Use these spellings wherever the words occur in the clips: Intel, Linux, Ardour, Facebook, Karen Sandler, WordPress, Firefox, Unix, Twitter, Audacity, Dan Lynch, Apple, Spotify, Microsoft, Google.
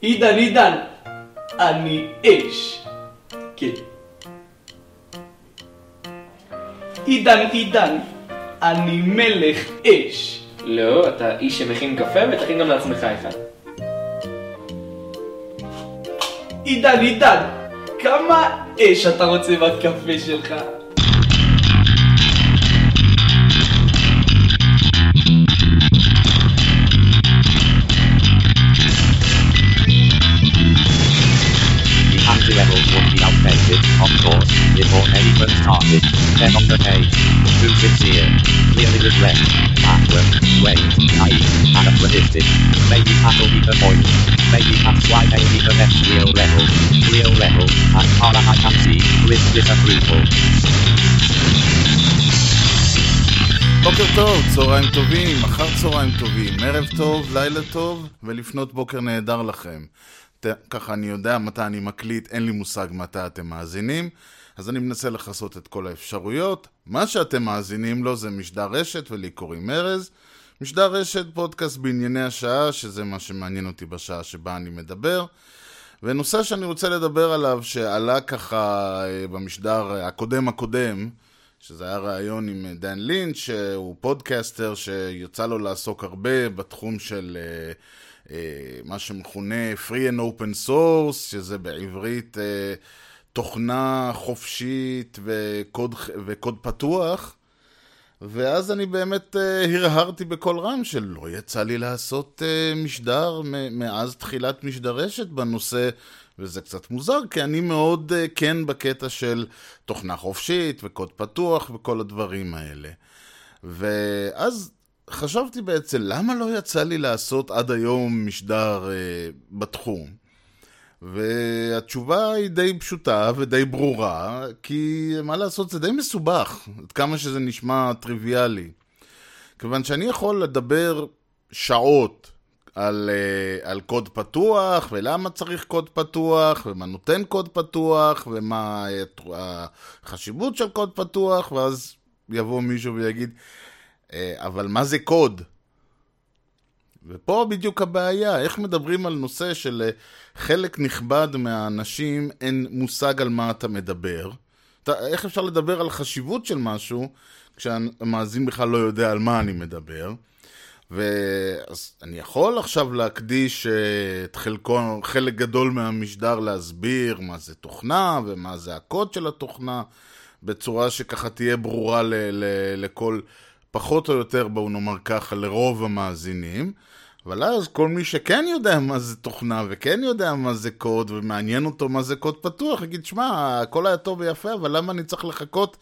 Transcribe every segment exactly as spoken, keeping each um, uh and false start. עידן, עידן, אני אש. כן. עידן, עידן, אני מלך אש. לא, אתה איש שמכין קפה ותכין גם לעצמך אחד. עידן, עידן, כמה אש אתה רוצה בקפה שלך? Of course, before anyone started, then on the page, who is here, clearly the left, backward, wait, naive, anachronistic, maybe that'll be the point, maybe that's why they need the next real level, real level, as far as I can see, with disapproval. בוקר טוב, צהריים טובים, אחר צהריים טובים, ערב טוב, לילה טוב, ולפנות בוקר נהדר לכם. ככה אני יודע מתי אני מקליט, אין לי מושג מתי אתם מאזינים, אז אני מנסה לחסות את כל האפשרויות. מה שאתם מאזינים לו זה משדר רשת, ולי קוראים ארז. משדר רשת, פודקאסט בענייני השעה, שזה מה שמעניין אותי בשעה שבה אני מדבר. ונושא שאני רוצה לדבר עליו, שעלה ככה במשדר הקודם הקודם, שזה היה ראיון עם דן לינץ', שהוא פודקאסטר שיוצא לו לעסוק הרבה בתחום של מה שמכונה free and open source, שזה בעברית תוכנה חופשית וקוד, וקוד פתוח. ואז אני באמת הרהרתי בכל רם שלא יצא לי לעשות משדר מאז תחילת משדרשת בנושא, וזה קצת מוזר, כי אני מאוד כן בקטע של תוכנה חופשית וקוד פתוח וכל הדברים האלה. ואז חשבתי בעצם, למה לא יצא לי לעשות עד היום משדר אה, בתחום? והתשובה היא די פשוטה ודי ברורה, כי מה לעשות, זה די מסובך, עד כמה שזה נשמע טריוויאלי. כיוון שאני יכול לדבר שעות על, אה, על קוד פתוח, ולמה צריך קוד פתוח, ומה נותן קוד פתוח, ומה אה, החשיבות של קוד פתוח, ואז יבוא מישהו ויגיד, אבל מה זה קוד? ופה בדיוק הבעיה, איך מדברים על נושא של חלק נכבד מהאנשים אין מושג על מה אתה מדבר. אתה, איך אפשר לדבר על חשיבות של משהו, כשהמאזין בכלל לא יודע על מה אני מדבר. ואז אני יכול עכשיו להקדיש את חלקו, חלק גדול מהמשדר להסביר מה זה תוכנה ומה זה הקוד של התוכנה, בצורה שככה תהיה ברורה ל, ל, לכל פחות או יותר, בואו נאמר ככה, לרוב המאזינים. אבל אז כל מי שכן יודע מה זה תוכנה וכן יודע מה זה קוד ומעניין אותו מה זה קוד פתוח, יגיד, שמע, הכל היה טוב ויפה, אבל למה אני צריך לחכות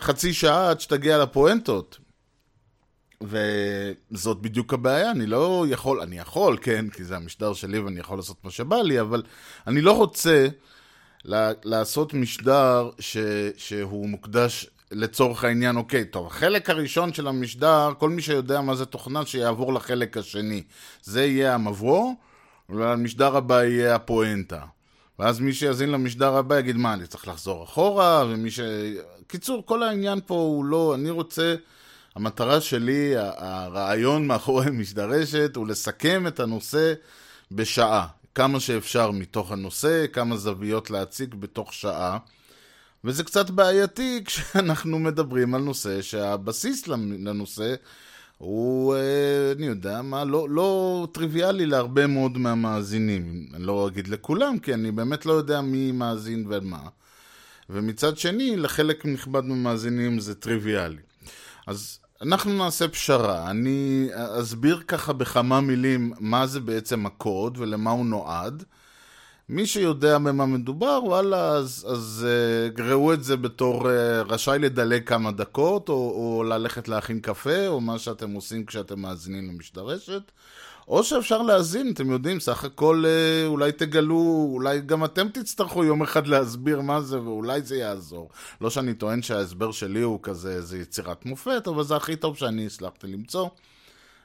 חצי שעה עד שתגיע לפואנטות? וזאת בדיוק הבעיה. אני לא יכול, אני יכול, כן, כי זה המשדר שלי ואני יכול לעשות מה שבא לי, אבל אני לא רוצה לעשות משדר ש, שהוא מוקדש לצורך העניין, אוקיי, טוב, החלק הראשון של המשדר, כל מי שיודע מה זה תוכנה, שיעבור לחלק השני. זה יהיה המבוא, והמשדר הבא יהיה הפואנטה. ואז מי שיזין למשדר הבא יגיד, מה, אני צריך לחזור אחורה, ומי ש... קיצור, כל העניין פה הוא לא, אני רוצה, המטרה שלי, הרעיון מאחורי משדרשת, הוא לסכם את הנושא בשעה. כמה שאפשר מתוך הנושא, כמה זוויות להציג בתוך שעה. וזה קצת בעייתי כשאנחנו מדברים על נושא שהבסיס לנושא הוא, אני יודע מה, לא, לא טריוויאלי להרבה מאוד מהמאזינים. אני לא אגיד לכולם, כי אני באמת לא יודע מי מאזין ומה. ומצד שני, לחלק נכבד מהמאזינים זה טריוויאלי. אז אנחנו נעשה פשרה. אני אסביר ככה בכמה מילים מה זה בעצם הקוד ולמה הוא נועד. מי שיודע במה מדובר, וואלה, אז, אז uh, ראו את זה בתור uh, רשאי לדלג כמה דקות, או, או ללכת להכין קפה, או מה שאתם עושים כשאתם מאזינים למשדרשת, או שאפשר להאזין, אתם יודעים, סך הכל uh, אולי תגלו, אולי גם אתם תצטרכו יום אחד להסביר מה זה, ואולי זה יעזור. לא שאני טוען שההסבר שלי הוא כזה, איזה יצירת מופת, אבל זה הכי טוב שאני הצלחתי למצוא.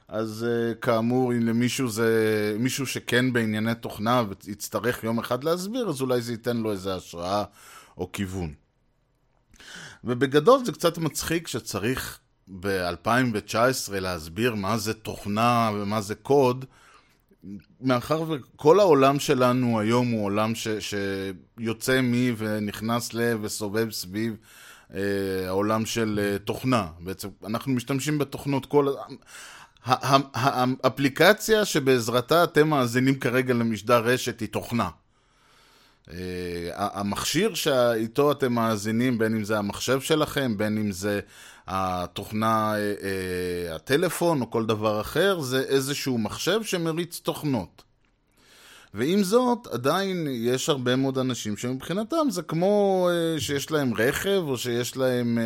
אז כאמור, אם למישהו זה, מישהו שכן בענייני תוכנה ויצטרך יום אחד להסביר, אז אולי זה ייתן לו איזו השראה או כיוון. ובגדול זה קצת מצחיק שצריך ב-אלפיים תשע עשרה להסביר מה זה תוכנה ומה זה קוד, מאחר וכל העולם שלנו היום הוא עולם ש, שיוצא מי ונכנס ל וסובב סביב אה, העולם של אה, תוכנה. בעצם אנחנו משתמשים בתוכנות כל... האפליקציה שבעזרתה אתם מאזינים כרגע למשדר רשת היא תוכנה. המכשיר שאיתו אתם מאזינים, בין אם זה המחשב שלכם, בין אם זה התוכנה, הטלפון או כל דבר אחר, זה איזשהו מחשב שמריץ תוכנות. ועם זאת, עדיין יש הרבה מאוד אנשים שמבחינתם זה כמו שיש להם רכב או שיש להם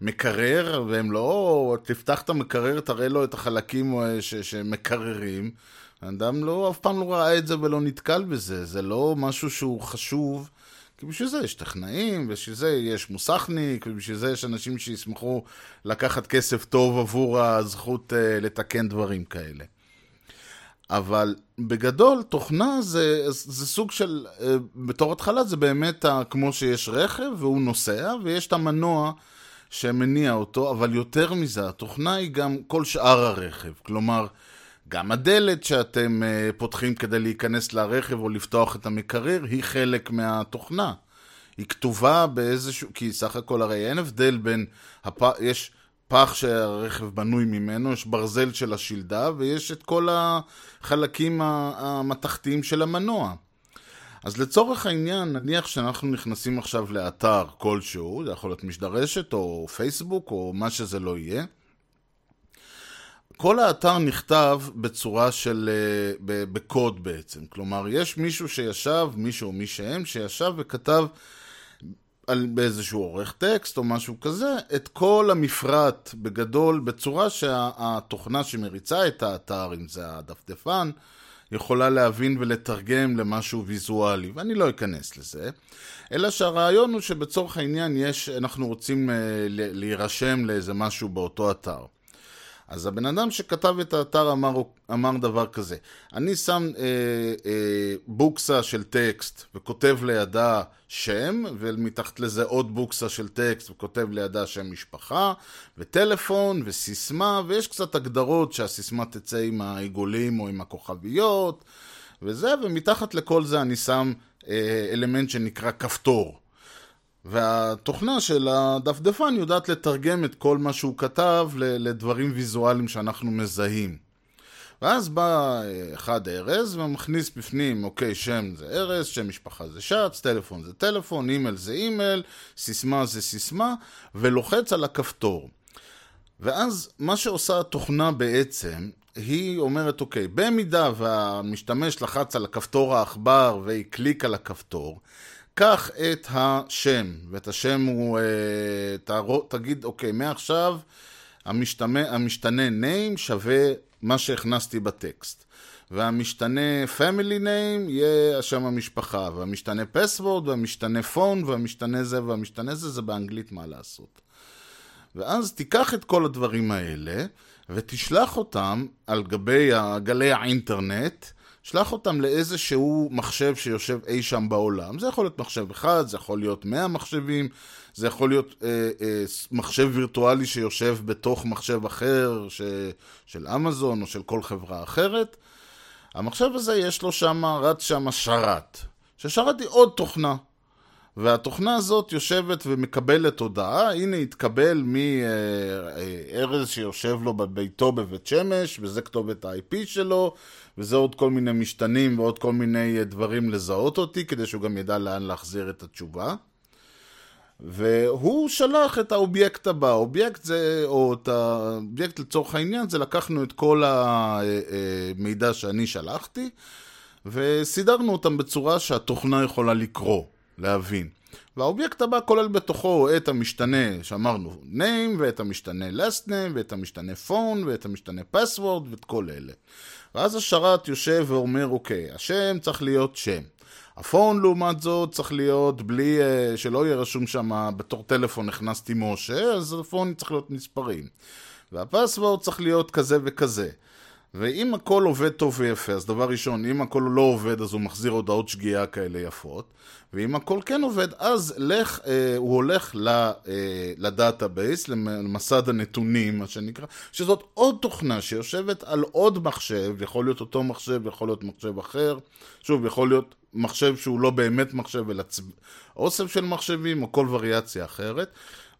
מקרר, והם לא, תפתח את המקרר, תראה לו את החלקים ש- שמקררים. האדם לא, אף פעם לא ראה את זה ולא נתקל בזה. זה לא משהו שהוא חשוב, כי בשביל זה יש טכנאים, בשביל זה יש מוסכניק, ובשביל זה יש אנשים שישמחו לקחת כסף טוב עבור הזכות לתקן דברים כאלה. אבל בגדול, תוכנה זה, זה סוג של, בתור התחלה זה באמת כמו שיש רכב והוא נוסע, ויש את המנוע שמניע אותו, אבל יותר מזה, התוכנה היא גם כל שאר הרכב. כלומר, גם הדלת שאתם פותחים כדי להיכנס לרכב או לפתוח את המקרר, היא חלק מהתוכנה. היא כתובה באיזשהו, כי סך הכל הרי אין הבדל בין, הפ... יש פח שהרכב בנוי ממנו, יש ברזל של השלדה, ויש את כל החלקים המתחתיים של המנוע. אז לצורך העניין, נניח שאנחנו נכנסים עכשיו לאתר כלשהו, זה יכול להיות משדר רשת או פייסבוק או מה שזה לא יהיה, כל האתר נכתב בצורה של, בקוד בעצם. כלומר, יש מישהו שישב, מישהו או מישהם שישב וכתב על, באיזשהו עורך טקסט או משהו כזה, את כל המפרט בגדול, בצורה שהתוכנה שמריצה את האתר, אם זה הדפדפן, יכולה להבין ולתרגם למשהו ויזואלי, ואני לא אכנס לזה, אלא שהרעיון הוא שבצורך העניין יש, אנחנו רוצים להירשם לאיזה משהו באותו אתר. אז הבן אדם שכתב את האתר אמר, אמר דבר כזה, אני שם אה, אה, בוקסה של טקסט וכותב לידה שם, ומתחת לזה עוד בוקסה של טקסט וכותב לידה שם משפחה, וטלפון וסיסמה, ויש קצת הגדרות שהסיסמה תצא עם העיגולים או עם הכוכביות, וזה, ומתחת לכל זה אני שם אה, אלמנט שנקרא כפתור. והתוכנה של הדפדפן יודעת לתרגם את כל מה שהוא כתב לדברים ויזואליים שאנחנו מזהים. ואז בא אחד ארז ומכניס בפנים, אוקיי, שם זה ארז, שם משפחה זה שץ, טלפון זה טלפון, אימייל זה אימייל, סיסמה זה סיסמה, ולוחץ על הכפתור. ואז מה שעושה התוכנה בעצם, היא אומרת, אוקיי, במידה והמשתמש לחץ על הכפתור האחבר והקליק על הכפתור, קח את השם, ואת השם הוא, תגיד, אוקיי, מעכשיו המשתנה name שווה מה שהכנסתי בטקסט, והמשתנה family name יהיה השם המשפחה, והמשתנה password, והמשתנה phone, והמשתנה זה, והמשתנה זה, זה באנגלית מה לעשות. ואז תיקח את כל הדברים האלה, ותשלח אותם על גבי גלי האינטרנט, שלח אותם לאיזשהו מחשב שיושב אי שם בעולם. זה יכול להיות מחשב אחד, זה יכול להיות מאה מחשבים, זה יכול להיות אה, אה, מחשב וירטואלי שיושב בתוך מחשב אחר ש... של אמזון או של כל חברה אחרת. המחשב הזה יש לו שם, רץ שם שרת, ששרת היא עוד תוכנה. והתוכנה הזאת יושבת ומקבלת הודעה, הנה התקבל מארז שיושב לו בביתו בבית שמש, וזה כתובת ה-איי פי שלו, וזה עוד כל מיני משתנים ועוד כל מיני דברים לזהות אותי, כדי שהוא גם ידע לאן להחזיר את התשובה. והוא שלח את האובייקט הבא, האובייקט זה, או את האובייקט לצורך העניין, זה לקחנו את כל המידע שאני שלחתי, וסידרנו אותם בצורה שהתוכנה יכולה לקרוא. להבין. והאובייקט הבא כולל בתוכו את המשתנה שאמרנו name, ואת המשתנה last name, ואת המשתנה phone, ואת המשתנה password, ואת כל אלה. ואז השרת יושב ואומר, אוקיי, השם צריך להיות שם. הפון לעומת זאת צריך להיות בלי, שלא יהיה רשום שם בתור טלפון הכנסתי משה, אז הפון צריך להיות מספרים. והפסוורד צריך להיות כזה וכזה. ואם הכל עובד טוב ויפה, אז דבר ראשון, אם הכל לא עובד, אז הוא מחזיר הודעות שגיאה כאלה יפות, ואם הכל כן עובד, אז לך, אה, הוא הולך ל, אה, לדאטאבייס, למסד הנתונים, מה שנקרא, שזאת עוד תוכנה שיושבת על עוד מחשב, יכול להיות אותו מחשב, יכול להיות מחשב אחר, שוב, יכול להיות מחשב שהוא לא באמת מחשב, אלא אוסף של מחשבים, או כל וריאציה אחרת,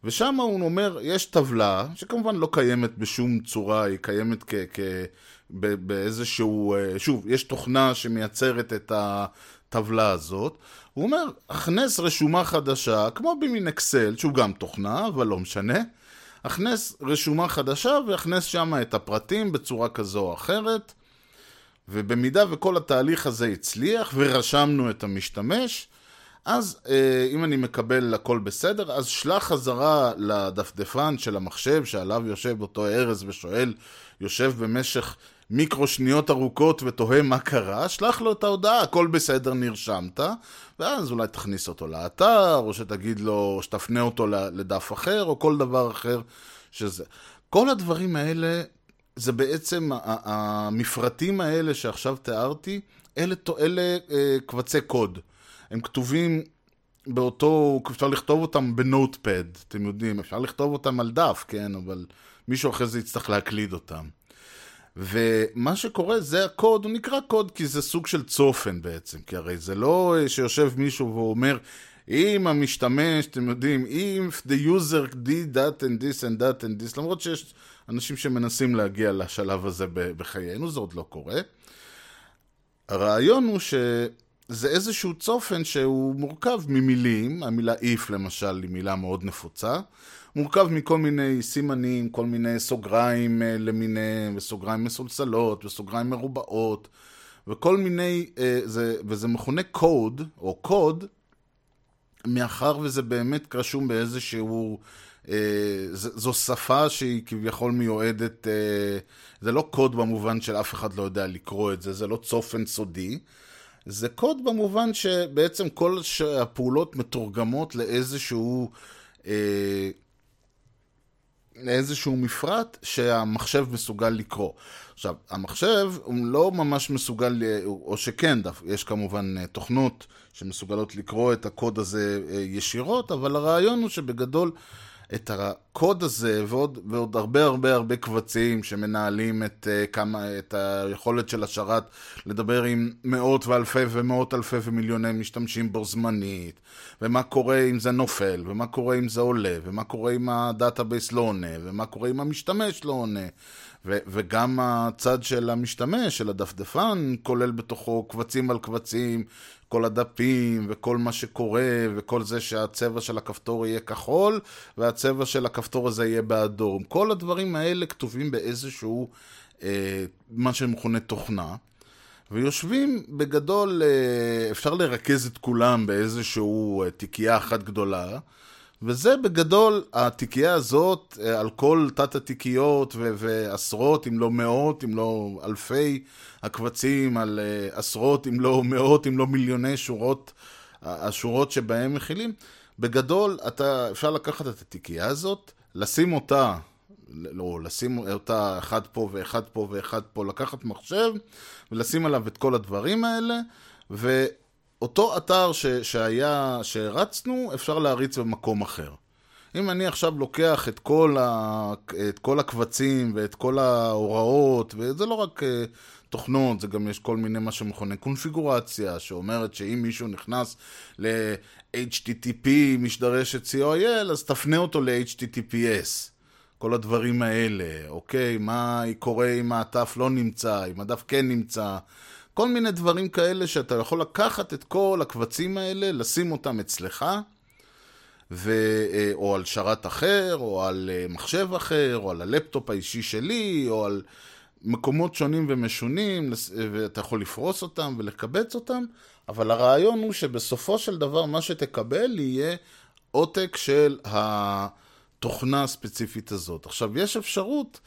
ושם הוא אומר, יש טבלה, שכמובן לא קיימת בשום צורה, היא קיימת כ... כ באיזשהו, שוב, יש תוכנה שמייצרת את הטבלה הזאת, הוא אומר, הכנס רשומה חדשה, כמו במין אקסל, שהוא גם תוכנה, אבל לא משנה, הכנס רשומה חדשה, והכנס שם את הפרטים בצורה כזו או אחרת, ובמידה וכל התהליך הזה הצליח, ורשמנו את המשתמש, אז אם אני מקבל הכל בסדר, אז שלח חזרה לדפדפן של המחשב, שעליו יושב אותו ארז ושואל, יושב במשך מיקרו שניות ארוכות ותוהה מה קרה, שלח לו את ההודעה, הכל בסדר, נרשמת, ואז אולי תכניס אותו לאתר, או שתגיד לו, או שתפנה אותו לדף אחר, או כל דבר אחר שזה. כל הדברים האלה, זה בעצם, המפרטים האלה שעכשיו תיארתי, אלה, אלה קבצי קוד. הם כתובים באותו, אפשר לכתוב אותם בנוטפד, אתם יודעים, אפשר לכתוב אותם על דף, כן, אבל מישהו אחרי זה יצטרך להקליד אותם. ומה שקורה זה הקוד, הוא נקרא קוד כי זה סוג של צופן בעצם, כי הרי זה לא שיושב מישהו ואומר, אם המשתמש, אתם יודעים, if the user did that and this and that and this, למרות שיש אנשים שמנסים להגיע לשלב הזה בחיינו, זה עוד לא קורה. הרעיון הוא ש... זה איזשהו צופן שהוא מורכב ממילים, המילה if למשל היא מילה מאוד נפוצה, מורכב מכל מיני סימנים, כל מיני סוגריים למיניהם, וסוגריים מסולסלות, וסוגריים מרובעות, וכל מיני, זה, וזה מכונה קוד, או קוד, מאחר וזה באמת קרשום באיזשהו, זו שפה שהיא כביכול מיועדת, זה לא קוד במובן של אף אחד לא יודע לקרוא את זה, זה לא צופן סודי, זה קוד במובן שבעצם כל הפעולות מתורגמות לאיזשהו, אה, לאיזשהו מפרט שהמחשב מסוגל לקרוא. עכשיו, המחשב הוא לא ממש מסוגל, או שכן, יש כמובן תוכנות שמסוגלות לקרוא את הקוד הזה ישירות, אבל הרעיון הוא שבגדול את הקוד הזה ועוד, ועוד הרבה הרבה הרבה קבצים שמנהלים את, uh, כמה, את היכולת של השרת לדבר עם מאות ואלפי ומאות אלפי ומיליוני משתמשים בו זמנית, ומה קורה אם זה נופל, ומה קורה אם זה עולה, ומה קורה אם הדאטאבייס לא עונה, ומה קורה אם המשתמש לא עונה, ו- וגם הצד של המשתמש, של הדפדפן, כולל בתוכו קבצים על קבצים, כל הדפים וכל מה שקורה, וכל זה שהצבע של הכפתור יהיה כחול, והצבע של הכפתור הזה יהיה באדום. כל הדברים האלה כתובים באיזשהו, אה, מה שמכונה תוכנה, ויושבים בגדול, אה, אפשר לרכז את כולם באיזשהו אה, תיקייה אחת גדולה, וזה בגדול, התיקייה הזאת, על כל תת התיקיות ו- ועשרות, אם לא מאות, אם לא אלפי הקבצים, על עשרות, אם לא מאות, אם לא מיליוני שורות, השורות שבהם מכילים, בגדול, אתה, אפשר לקחת את התיקייה הזאת, לשים אותה, לא, לשים אותה אחד פה ואחד פה ואחד פה, לקחת מחשב, ולשים עליו את כל הדברים האלה, ו... אותו אתר ש, שהיה, שרצנו, אפשר להריץ במקום אחר. אם אני עכשיו לוקח את כל, ה, את כל הקבצים ואת כל ההוראות, וזה לא רק תוכנות, זה גם יש כל מיני מה שמכונה קונפיגורציה, שאומרת שאם מישהו נכנס ל-H T T P משדרשת C O I L, אז תפנה אותו ל-H T T P S. כל הדברים האלה, אוקיי, מה קורה אם העטף לא נמצא, אם הדף כן נמצא, כל מיני דברים כאלה שאתה יכול לקחת את כל הקבצים האלה, לשים אותם אצלך, ו... או על שרת אחר, או על מחשב אחר, או על הלפטופ האישי שלי, או על מקומות שונים ומשונים, ואתה יכול לפרוס אותם ולקבץ אותם, אבל הרעיון הוא שבסופו של דבר מה שתקבל יהיה עותק של התוכנה הספציפית הזאת. עכשיו, יש אפשרות...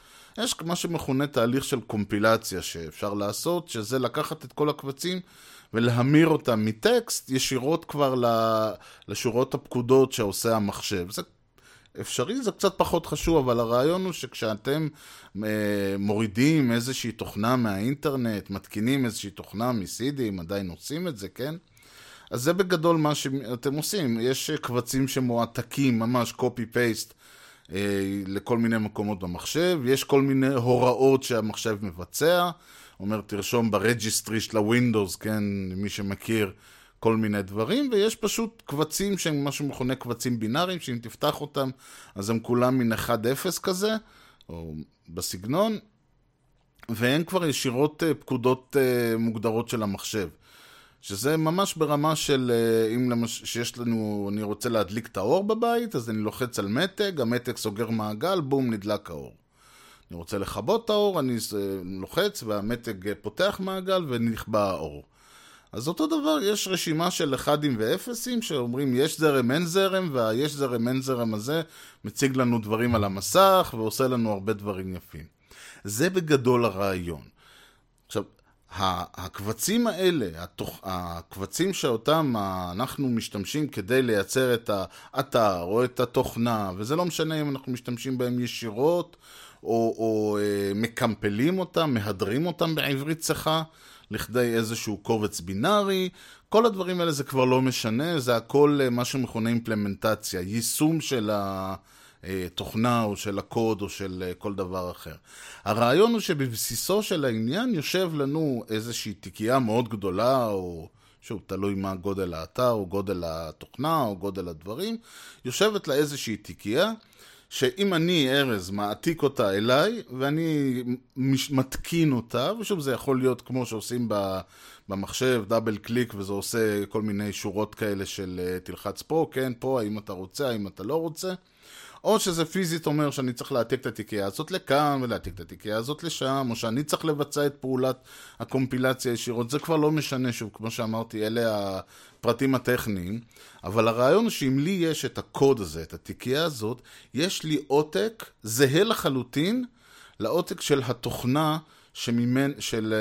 יש מה שמכונה תהליך של קומפילציה שאפשר לעשות, שזה לקחת את כל הקבצים ולהמיר אותם מטקסט ישירות כבר לשורות הפקודות שעושה המחשב. זה אפשרי זה קצת פחות חשוב, אבל הרעיון הוא שכשאתם מורידים איזושהי תוכנה מהאינטרנט, מתקינים איזושהי תוכנה מ-סי די, עדיין עושים את זה, כן? אז זה בגדול מה שאתם עושים. יש קבצים שמועתקים, ממש copy-paste, לכל מיני מקומות במחשב. יש כל מיני הוראות שהמחשב מבצע, אומר תרשום ברג'יסטרי של הווינדוס, כן, מי שמכיר כל מיני דברים, ויש פשוט קבצים שהם משהו מכונה קבצים בינאריים, שאם תפתח אותם, אז הם כולם מן אחד אפס כזה, או בסגנון, והן כבר ישירות פקודות מוגדרות של המחשב. שזה ממש ברמה של, אם למש... שיש לנו, אני רוצה להדליק את האור בבית, אז אני לוחץ על מתג, המתג סוגר מעגל, בום, נדלק האור. אני רוצה לכבות את האור, אני לוחץ, והמתג פותח מעגל ונכבה האור. אז אותו דבר, יש רשימה של אחדים ואפסים, שאומרים יש זרם, אין זרם, והיש זרם, אין זרם הזה, מציג לנו דברים על המסך, ועושה לנו הרבה דברים יפים. זה בגדול הרעיון. עכשיו, הקבצים האלה, התוכ... הקבצים שאותם אנחנו משתמשים כדי לייצר את האתר או את התוכנה, וזה לא משנה אם אנחנו משתמשים בהם ישירות, או, או אה, מקמפלים אותם, מהדרים אותם בעברית צחה, לכדי איזשהו קובץ בינארי, כל הדברים האלה זה כבר לא משנה, זה הכל מה שמכונה אימפלמנטציה, יישום של התוכנה או של הקוד או של כל דבר אחר. הרעיון הוא שבבסיסו של העניין יושב לנו איזושהי תיקייה מאוד גדולה, או שוב, תלוי מה גודל האתר או גודל התוכנה או גודל הדברים, יושבת לה איזושהי תיקייה, שאם אני, ארז, מעתיק אותה אליי, ואני מתקין אותה, ושוב זה יכול להיות כמו שעושים במחשב, דאבל קליק, וזה עושה כל מיני שורות כאלה של תלחץ פה, כן, פה, האם אתה רוצה, האם אתה לא רוצה, או שזה פיזית אומר שאני צריך להעתיק את התיקייה הזאת לכאן, ולהעתיק את התיקייה הזאת לשם, או שאני צריך לבצע את פעולת הקומפילציה ישירות, זה כבר לא משנה, שוב, כמו שאמרתי, אלה הפרטים הטכניים, אבל הרעיון הוא שאם לי יש את הקוד הזה, את התיקייה הזאת, יש לי עותק זהה לחלוטין לעותק של התוכנה, שממנ... של,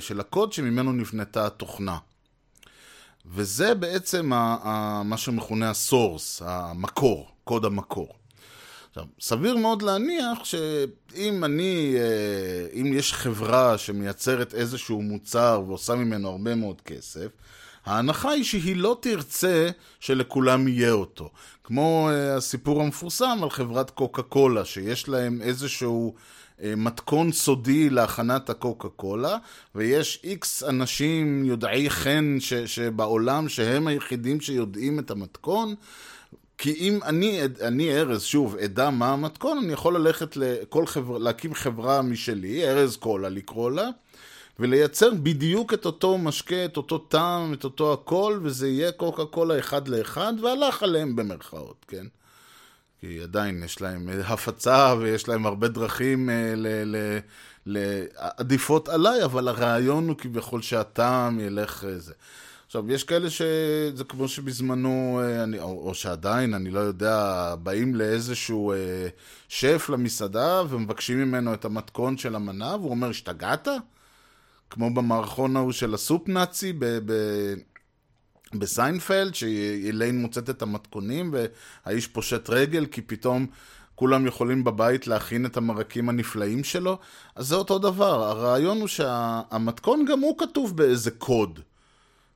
של הקוד שממנו נבנתה התוכנה. וזה בעצם ה... ה... מה שמכונה הסורס, המקור, קוד המקור. סביר מאוד להניח שאם אני, אם יש חברה שמייצרת איזשהו מוצר ועושה ממנו הרבה מאוד כסף, ההנחה היא שהיא לא תרצה שלכולם יהיה אותו. כמו הסיפור המפורסם על חברת קוקה-קולה, שיש להם איזשהו מתכון סודי להכנת הקוקה-קולה, ויש איקס אנשים יודעי חן ש- שבעולם שהם היחידים שיודעים את המתכון, כי אם אני, אני ארז, שוב, אדע מה המתכון, אני יכול ללכת לכל חבר, להקים חברה משלי, ארז קולה, לקרוא לה, ולייצר בדיוק את אותו משקה, את אותו טעם, את אותו הכל, וזה יהיה קוקה קולה אחד לאחד, והלך עליהם במרכאות, כן? כי עדיין יש להם הפצה, ויש להם הרבה דרכים ל, ל, ל, עדיפות עליי, אבל הרעיון הוא כביכול שהטעם ילך זה. עכשיו, יש כאלה שזה כמו שבזמנו, אני, או, או שעדיין, אני לא יודע, באים לאיזשהו אה, שף למסעדה ומבקשים ממנו את המתכון של המנה, והוא אומר, השתגעת? כמו במערכון ההוא של הסופ נאצי ב- ב- בסיינפלד, שאיליין מוצאת את המתכונים והאיש פושט רגל, כי פתאום כולם יכולים בבית להכין את המרקים הנפלאים שלו. אז זה אותו דבר, הרעיון הוא שהמתכון גם הוא כתוב באיזה קוד.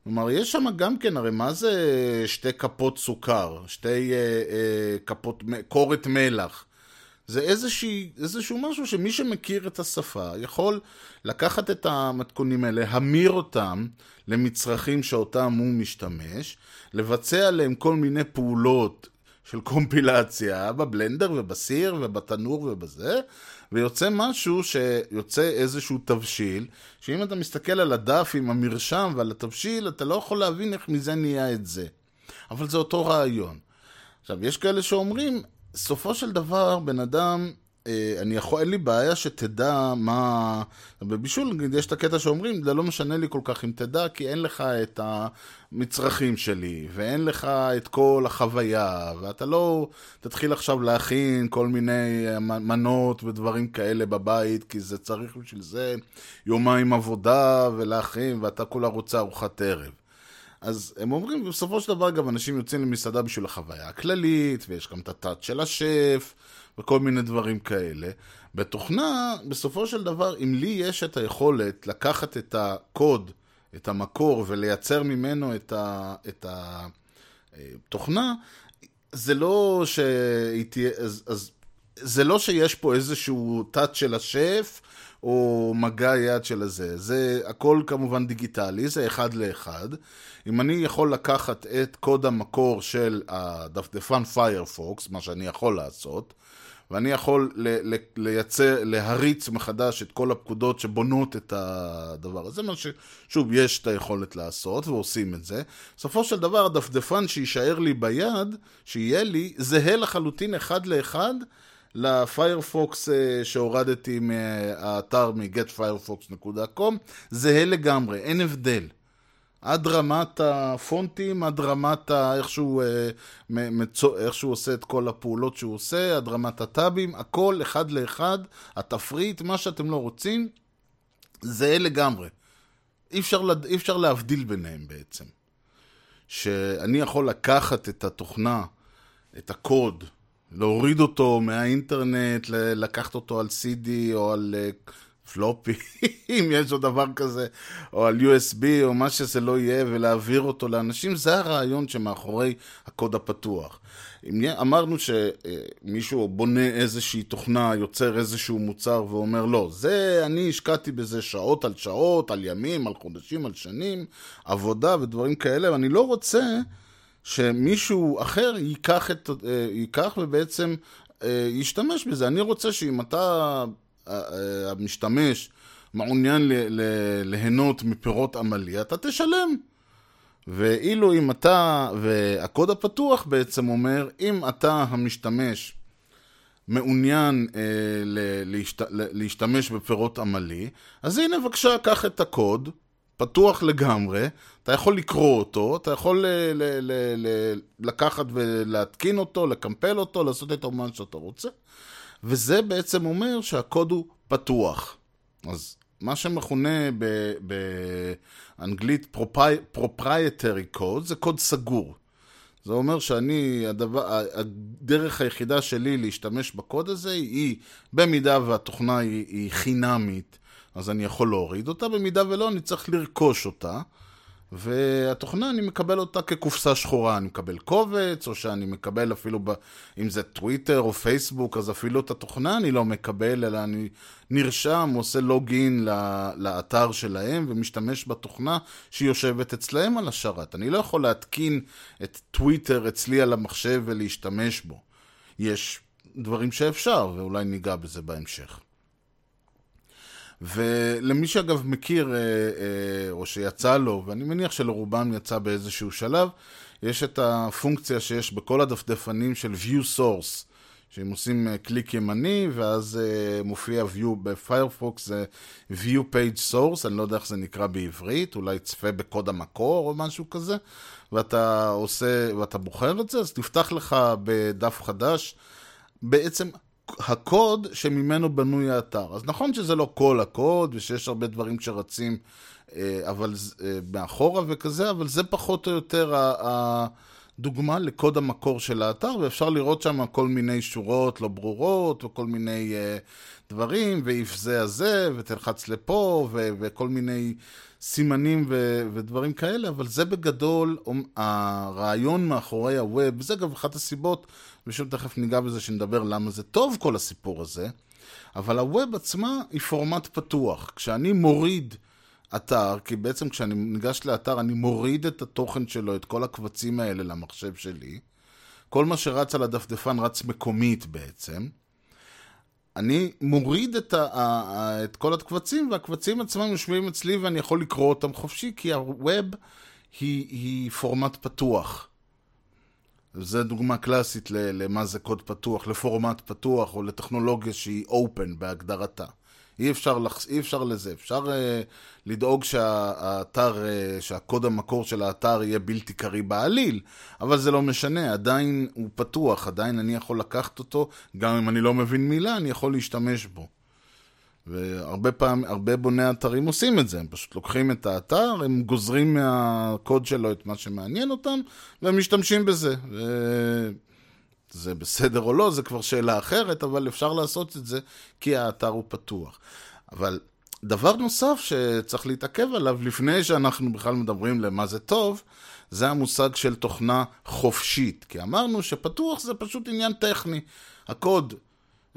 כלומר, יש שם גם כן, הרי מה זה שתי כפות סוכר, שתי אה, אה, כפות, קורת מלח? זה איזושהי, איזשהו משהו שמי שמכיר את השפה יכול לקחת את המתכונים האלה, להמיר אותם למצרכים שאותם הוא משתמש, לבצע להם כל מיני פעולות של קומפילציה בבלנדר ובסיר ובתנור ובזה, ויוצא משהו שיוצא איזשהו תבשיל, שאם אתה מסתכל על הדף עם המרשם ועל התבשיל, אתה לא יכול להבין איך מזה נהיה את זה. אבל זה אותו רעיון. עכשיו, יש כאלה שאומרים, סופו של דבר, בן אדם, אני יכול, אין לי בעיה שתדע מה... בבישול יש את הקטע שאומרים, זה לא משנה לי כל כך אם תדע, כי אין לך את המצרכים שלי, ואין לך את כל החוויה, ואתה לא תתחיל עכשיו להכין כל מיני מנות ודברים כאלה בבית, כי זה צריך בשביל זה יומיים עבודה ולהכין, ואתה כולה רוצה ארוחת ערב. אז הם אומרים, בסופו של דבר גם אנשים יוצאים למסעדה בשביל החוויה הכללית, ויש גם את הטאט של השף, וכל מיני דברים כאלה. בתוכנה, בסופו של דבר, אם לי יש את היכולת לקחת את הקוד, את המקור, ולייצר ממנו את ה, את התוכנה, זה לא שהייתי, אז, אז, זה לא שיש פה איזשהו טאט של השף, או מגע יד של הזה. זה הכל כמובן דיגיטלי, זה אחד לאחד. אם אני יכול לקחת את קוד המקור של הדפדפן Firefox, מה שאני יכול לעשות, ואני יכול ל- ל- לייצר, להריץ מחדש את כל הפקודות שבונות את הדבר הזה, מה ששוב יש את היכולת לעשות ועושים את זה. בסופו של דבר הדפדפן שישאר לי ביד, שיהיה לי, זהה לחלוטין אחד לאחד, לפיירפוקס שהורדתי מהאתר מ-get firefox נקודה com, זהה לגמרי, אין הבדל. עד רמת הפונטים, עד רמת איך שהוא, איך שהוא עושה את כל הפעולות שהוא עושה, עד רמת הטאבים, הכל אחד לאחד, התפריט, מה שאתם לא רוצים, זהה לגמרי. אי אפשר, אי אפשר להבדיל ביניהם בעצם. שאני יכול לקחת את התוכנה, את הקוד, להוריד אותו מהאינטרנט, לקחת אותו על סי די או על פלופי, אם יש עוד דבר כזה, או על יו אס בי או מה שזה לא יהיה, ולהעביר אותו לאנשים, זה הרעיון שמאחורי הקוד הפתוח. אמרנו שמישהו בונה איזושהי תוכנה, יוצר איזשהו מוצר ואומר, לא, זה, אני השקעתי בזה שעות על שעות, על ימים, על חודשים, על שנים, עבודה ודברים כאלה, ואני לא רוצה שמישהו אחר ייקח, את, ייקח ובעצם ישתמש בזה. אני רוצה שאם אתה המשתמש מעוניין ליהנות מפירות עמלי, אתה תשלם. ואילו אם אתה, והקוד הפתוח בעצם אומר, אם אתה המשתמש מעוניין להשתמש בפירות עמלי, אז הנה בבקשה, קח את הקוד, פתוח לגמרי, אתה יכול לקרוא אותו, אתה יכול ל- ל- ל- ל- לקחת ולהתקין אותו, לקמפל אותו, לעשות את מה שאתה רוצה, וזה בעצם אומר שהקוד הוא פתוח. אז מה שמכונה ב- באנגלית propri- proprietary code, זה קוד סגור. זה אומר שאני, הדבר, הדרך היחידה שלי להשתמש בקוד הזה היא, במידה והתוכנה היא, היא חינמית, אז אני יכול להוריד אותה, במידה ולא, אני צריך לרכוש אותה, והתוכנה אני מקבל אותה כקופסה שחורה, אני מקבל קובץ, או שאני מקבל אפילו, ב... אם זה טוויטר או פייסבוק, אז אפילו את התוכנה אני לא מקבל, אלא אני נרשם, עושה לוגין לאתר שלהם, ומשתמש בתוכנה שיושבת אצלהם על השרת. אני לא יכול להתקין את טוויטר אצלי על המחשב ולהשתמש בו. יש דברים שאפשר, ואולי ניגע בזה בהמשך. ולמי שאגב מכיר, או שיצא לו, ואני מניח שלרובם יצא באיזשהו שלב, יש את הפונקציה שיש בכל הדפדפנים של view source, שאם עושים קליק ימני, ואז מופיע view בפיירפוקס, זה view page source, אני לא יודע איך זה נקרא בעברית, אולי צפה בקוד המקור או משהו כזה, ואתה עושה, ואתה בוחר את זה, אז תפתח לך בדף חדש, בעצם הקוד שממנו בנוי האתר. אז נכון שזה לא כל הקוד, ושיש הרבה דברים שרצים, אבל מאחורה וכזה, אבל זה פחות או יותר הדוגמה לקוד המקור של האתר, ואפשר לראות שם כל מיני שורות לא ברורות, וכל מיני דברים, ואיף זה הזה, ותלחץ לפה, וכל מיני סימנים ודברים כאלה, אבל זה בגדול הרעיון מאחורי הווב. זה גם אחת הסיבות, ושוב תכף ניגע בזה שנדבר למה זה טוב כל הסיפור הזה, אבל הווב עצמה היא פורמט פתוח. כשאני מוריד אתר, כי בעצם כשאני ניגש לאתר אני מוריד את התוכן שלו, את כל הקבצים האלה למחשב שלי, כל מה שרץ על הדפדפן רץ מקומית בעצם, אני מוריד את, ה- את כל הקבצים, והקבצים עצמם יושבים אצלי ואני יכול לקרוא אותם חופשי, כי הווב היא, היא פורמט פתוח. זו דוגמה קלאסית למה זה קוד פתוח, לפורמט פתוח או לטכנולוגיה שהיא open בהגדרתה. אי אפשר, אי אפשר לזה, אפשר אה, לדאוג שהאתר, אה, שהקוד המקור של האתר יהיה בלתי קרי בעליל, אבל זה לא משנה, עדיין הוא פתוח, עדיין אני יכול לקחת אותו, גם אם אני לא מבין מילה, אני יכול להשתמש בו. והרבה פעמים, הרבה בוני אתרים עושים את זה, הם פשוט לוקחים את האתר, הם גוזרים מהקוד שלו את מה שמעניין אותם, והם משתמשים בזה. זה בסדר או לא, זה כבר שאלה אחרת, אבל אפשר לעשות את זה, כי האתר הוא פתוח. אבל דבר נוסף שצריך להתעכב עליו, לפני שאנחנו בכלל מדברים למה זה טוב, זה המושג של תוכנה חופשית, כי אמרנו שפתוח זה פשוט עניין טכני. הקוד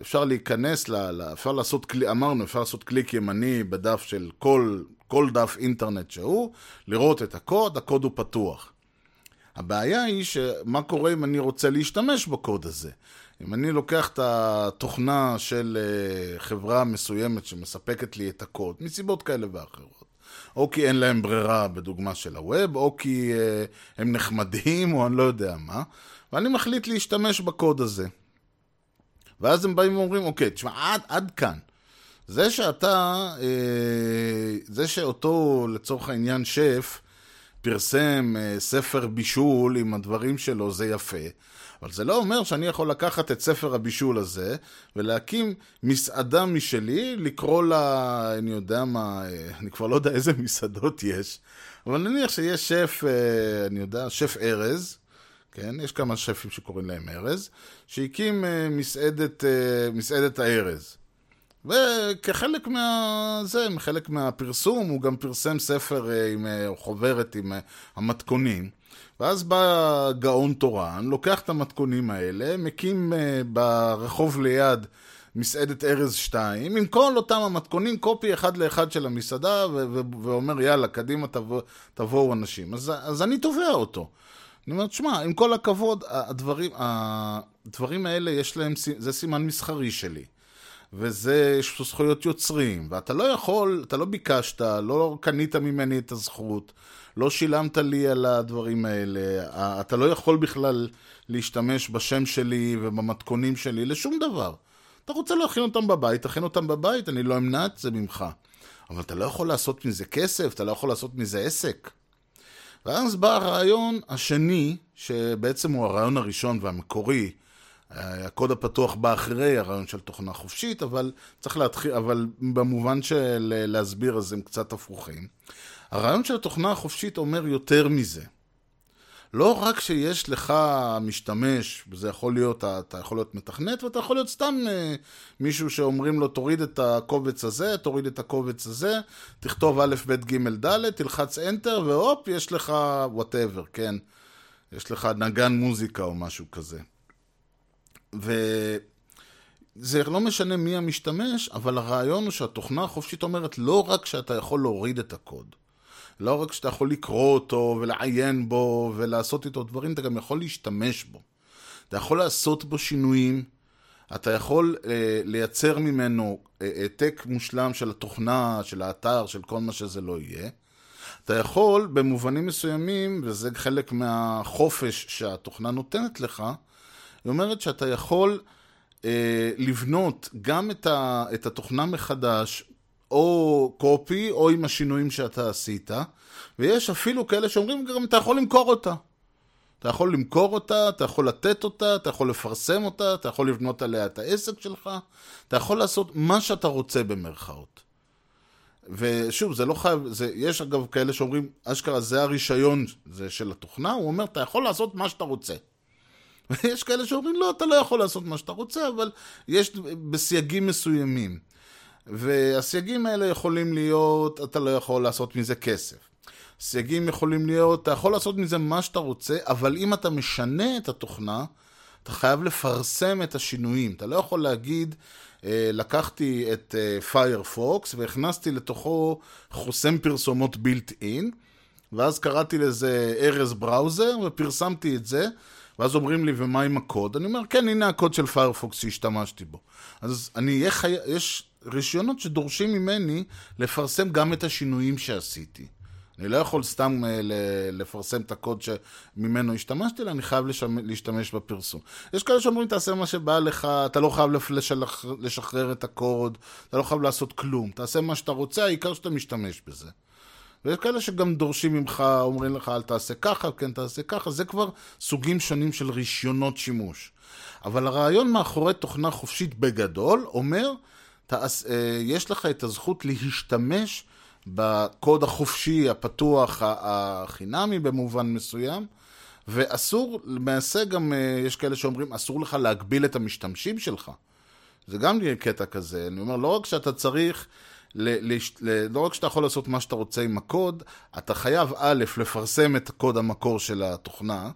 אפשר להיכנס, אפשר לעשות, אמרנו, אפשר לעשות קליק ימני בדף של כל, כל דף אינטרנט שהוא, לראות את הקוד, הקוד הוא פתוח. הבעיה היא שמה קורה אם אני רוצה להשתמש בקוד הזה. אם אני לוקח את התוכנה של חברה מסוימת שמספקת לי את הקוד, מסיבות כאלה ואחרות, או כי אין להם ברירה בדוגמה של הווב, או כי הם נחמדים, או אני לא יודע מה, ואני מחליט להשתמש בקוד הזה. ואז הם באים ואומרים, אוקיי, תשמע, עד, עד כאן. זה שאתה, זה שאותו, לצורך העניין, שף, פרסם ספר בישול עם הדברים שלו, זה יפה. אבל זה לא אומר שאני יכול לקחת את ספר הבישול הזה, ולהקים מסעדה משלי, לקרוא לה, אני יודע מה, אני כבר לא יודע איזה מסעדות יש, אבל נניח שיש שף, אני יודע, שף ארז, כן, יש כמה שפים שקוראים להם ארז, שהקים מסעדת, מסעדת הארז. וכחלק מה... זה, חלק מהפרסום, הוא גם פרסם ספר עם חוברת עם המתכונים, ואז בא גאון תורן, לוקח את המתכונים האלה, מקים ברחוב ליד מסעדת ארז שתיים, עם כל אותם המתכונים, קופי אחד לאחד של המסעדה, ו- ו- ואומר, יאללה, קדימה תבוא, תבואו אנשים. אז, אז אני תובע אותו. אני אומר, תשמע, עם כל הכבוד, הדברים, הדברים האלה יש להם, זה סימן מסחרי שלי. וזה יש זכויות יוצרים, ואתה לא יכול, אתה לא ביקשת, לא קנית ממני את הזכות, לא שילמת לי על הדברים האלה, אתה לא יכול בכלל להשתמש בשם שלי ובמתכונים שלי לשום דבר. אתה רוצה להכין אותם בבית, תכין אותם בבית, אני לא אמנע את זה ממך. אבל אתה לא יכול לעשות מזה כסף, אתה לא יכול לעשות מזה עסק. ואז בא הרעיון השני, שבעצם הוא הרעיון הראשון והמקורי, הקוד הפתוח בא אחרי הרעיון של תוכנה חופשית, אבל צריך להתחיל, אבל במובן של להסביר אז הם קצת הפוכים. הרעיון של התוכנה החופשית אומר יותר מזה. לא רק שיש לך משתמש, זה יכול להיות, אתה יכול להיות מתכנת, ואתה יכול להיות סתם מישהו שאומרים לו, תוריד את הקובץ הזה, תוריד את הקובץ הזה, תכתוב א', ב', ג', ד', תלחץ Enter, והופ, יש לך whatever, כן? יש לך נגן מוזיקה או משהו כזה. וזה לא משנה מי המשתמש, אבל הרעיון הוא שהתוכנה החופשית אומרת לא רק שאתה יכול להוריד את הקוד, לא רק שאתה יכול לקרוא אותו ולעיין בו ולעשות איתו דברים, אתה גם יכול להשתמש בו. אתה יכול לעשות בו שינויים, אתה יכול אה, לייצר ממנו העתק אה, מושלם של התוכנה, של האתר, של כל מה שזה לא יהיה. אתה יכול במובנים מסוימים, וזה חלק מהחופש שהתוכנה נותנת לך, היא אומרת שאתה יכול אה, לבנות גם את, ה, את התוכנה מחדש, או קופי, או עם השינויים שאתה עשית, ויש אפילו כאלה שאומרים, גם אתה יכול למכור אותה. אתה יכול למכור אותה, אתה יכול לתת אותה, אתה יכול לפרסם אותה, אתה יכול לבנות עליה את העסק שלך, אתה יכול לעשות מה שאתה רוצה במרכאות. ושוב, זה לא חייב, זה, יש אגב כאלה שאומרים, אשכרה זה הרישיון זה של התוכנה, הוא אומר, אתה יכול לעשות מה שאתה רוצה. ויש כאלה שאומרים, לא, אתה לא יכול לעשות מה שאתה רוצה, אבל יש בסייגים מסוימים. והסייגים האלה יכולים להיות, אתה לא יכול לעשות מזה כסף. סייגים יכולים להיות, אתה יכול לעשות מזה מה שאתה רוצה, אבל אם אתה משנה את התוכנה, אתה חייב לפרסם את השינויים. אתה לא יכול להגיד, לקחתי את Firefox והכנסתי לתוכו חוסם פרסומות built in, ואז קראתי לזה ארז בראוזר ופרסמתי את זה, ואז אומרים לי, ומה עם הקוד? אני אומר, כן, הנה הקוד של פיירפוקס שהשתמשתי בו. אז אני, יש רישיונות שדורשים ממני לפרסם גם את השינויים שעשיתי. אני לא יכול סתם לפרסם את הקוד שממנו השתמשתי, אלא אני חייב להשתמש בפרסום. יש כאלה שאומרים, תעשה מה שבא לך, אתה לא חייב לשחרר את הקוד, אתה לא חייב לעשות כלום, תעשה מה שאתה רוצה, העיקר שאתה משתמש בזה. ויש כאלה שגם דורשים ממך, אומרים לך, אל תעשה ככה, כן תעשה ככה, זה כבר סוגים שונים של רישיונות שימוש. אבל הרעיון מאחורי תוכנה חופשית בגדול אומר, יש לך את הזכות להשתמש בקוד החופשי, הפתוח, החינמי במובן מסוים, ואסור, למעשה גם יש כאלה שאומרים, אסור לך להגביל את המשתמשים שלך. זה גם קטע כזה. אני אומר, לא רק שאתה צריך, לא רק שאתה יכול לעשות מה שאתה רוצה עם הקוד, אתה חייב א', לפרסם את הקוד המקור של התוכנה,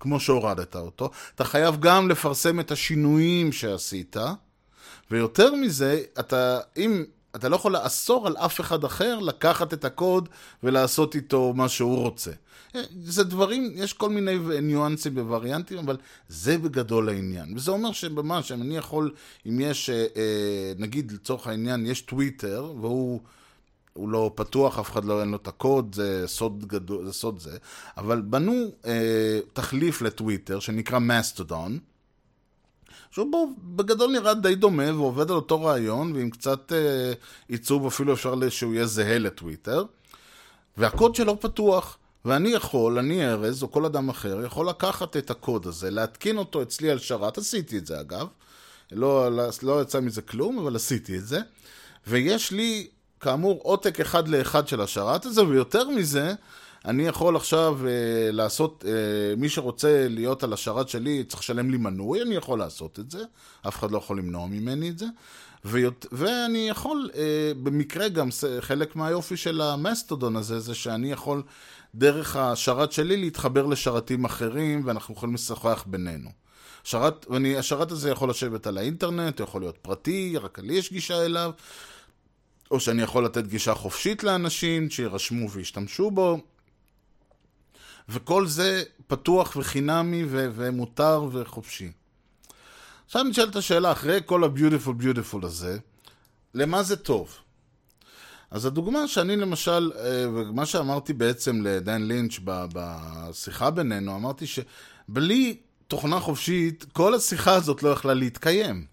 כמו שהורדת אותו, אתה חייב גם לפרסם את השינויים שעשית, ויותר מזה, אתה, אם, אתה לא יכול לאסור על אף אחד אחר לקחת את הקוד ולעשות איתו מה שהוא רוצה. זה דברים, יש כל מיני ניואנסים ווריאנטים, אבל זה בגדול העניין. וזה אומר שבמה, שאני יכול, אם יש, נגיד לצורך העניין, יש טוויטר, והוא הוא לא פתוח, אף אחד לא אין לו את הקוד, זה סוד גדול, זה סוד זה. אבל בנו אה, תחליף לטוויטר, שנקרא מאסטודון, שהוא בו בגדול נראה די דומה, ועובד על אותו רעיון, ועם קצת אה, עיצוב אפילו אפשר שהוא יהיה זהה לטוויטר, והקוד שלו פתוח. ואני יכול, אני ארז, או כל אדם אחר, יכול לקחת את הקוד הזה, להתקין אותו אצלי על שרת, עשיתי את זה אגב, לא, לא יצא מזה כלום, אבל עשיתי את זה, ויש לי כאמור עותק אחד לאחד של השרת הזה, ויותר מזה, אני יכול עכשיו אה, לעשות, אה, מי שרוצה להיות על השרת שלי, צריך לשלם לי מנוי, אני יכול לעשות את זה, אף אחד לא יכול למנוע ממני את זה, ויות, ואני יכול, אה, במקרה גם, חלק מהיופי של המסטודון הזה, זה שאני יכול דרך השרת שלי להתחבר לשרתים אחרים, ואנחנו יכולים לשוחח בינינו. שרת, ואני, השרת הזה יכול לשבת על האינטרנט, יכול להיות פרטי, רק לי יש גישה אליו, או שאני יכול לתת גישה חופשית לאנשים, שירשמו וישתמשו בו, וכל זה פתוח וחינמי ו- ומותר וחופשי. עכשיו נשאלת השאלה, אחרי כל הביוטיפול ביוטיפול הזה, למה זה טוב? אז הדוגמה שאני למשל, מה שאמרתי בעצם לדן לינץ' בשיחה בינינו, אמרתי שבלי תוכנה חופשית, כל השיחה הזאת לא יכלה להתקיים.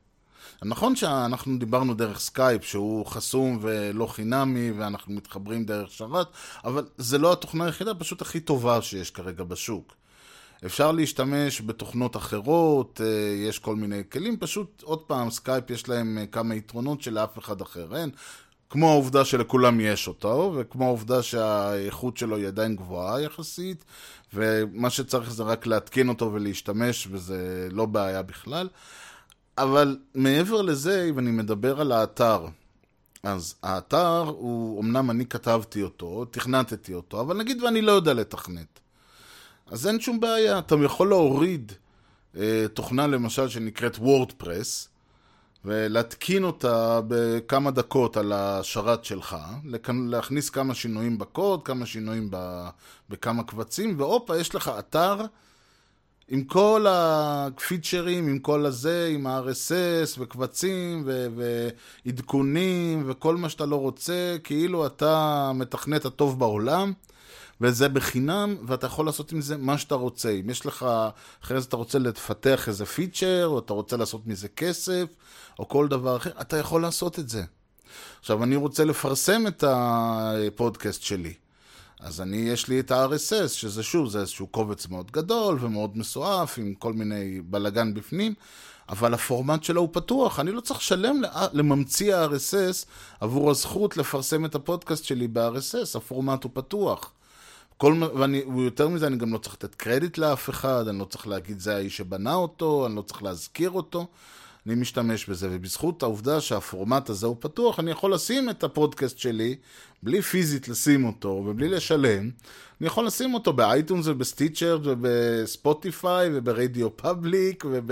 נכון שאנחנו דיברנו דרך סקייפ, שהוא חסום ולא חינמי, ואנחנו מתחברים דרך שרת, אבל זה לא התוכנה היחידה, פשוט הכי טובה שיש כרגע בשוק. אפשר להשתמש בתוכנות אחרות, יש כל מיני כלים, פשוט עוד פעם סקייפ יש להם כמה יתרונות שלאף אחד אחר אין, כמו העובדה שלכולם יש אותו, וכמו העובדה שהאיכות שלו היא עדיין גבוהה יחסית, ומה שצריך זה רק להתקין אותו ולהשתמש, וזה לא בעיה בכלל. אבל מעבר לזה, אם אני מדבר על האתר, אז האתר הוא, אמנם אני כתבתי אותו, תכנתתי אותו, אבל נגיד ואני לא יודע לתכנת. אז אין שום בעיה, אתה יכול להוריד אה, תוכנה למשל שנקראת וורדפרס, ולהתקין אותה בכמה דקות על השרת שלך, להכניס כמה שינויים בקוד, כמה שינויים בכמה קבצים, ואופה, יש לך אתר עם כל הפיצ'רים, עם כל הזה, עם ה-אר אס אס וקבצים ו- ועדכונים וכל מה שאתה לא רוצה, כאילו אתה מתכנת הטוב בעולם, וזה בחינם, ואתה יכול לעשות עם זה מה שאתה רוצה. אם יש לך, אחרי זה אתה רוצה לפתח איזה פיצ'ר, או אתה רוצה לעשות מזה כסף, או כל דבר אחר, אתה יכול לעשות את זה. עכשיו, אני רוצה לפרסם את הפודקאסט שלי. אז אני, יש לי את ה-אר אס אס, שזה שוב, זה איזשהו קובץ מאוד גדול ומאוד מסועף, עם כל מיני בלגן בפנים, אבל הפורמט שלו הוא פתוח. אני לא צריך שלם לממציא ה-אר אס אס עבור הזכות לפרסם את הפודקאסט שלי ב-אר אס אס. הפורמט הוא פתוח. כל, ואני, ויותר מזה, אני גם לא צריך לתת קרדיט לאף אחד, אני לא צריך להגיד זה האיש שבנה אותו, אני לא צריך להזכיר אותו, אני משתמש בזה, ובזכות העובדה שהפורמט הזה הוא פתוח, אני יכול לשים את הפודקאסט שלי, בלי פיזית לשים אותו, ובלי לשלם, אני יכול לשים אותו באייטונס ובסטיצ'ר, ובספוטיפיי, וברדיו פאבליק, וב,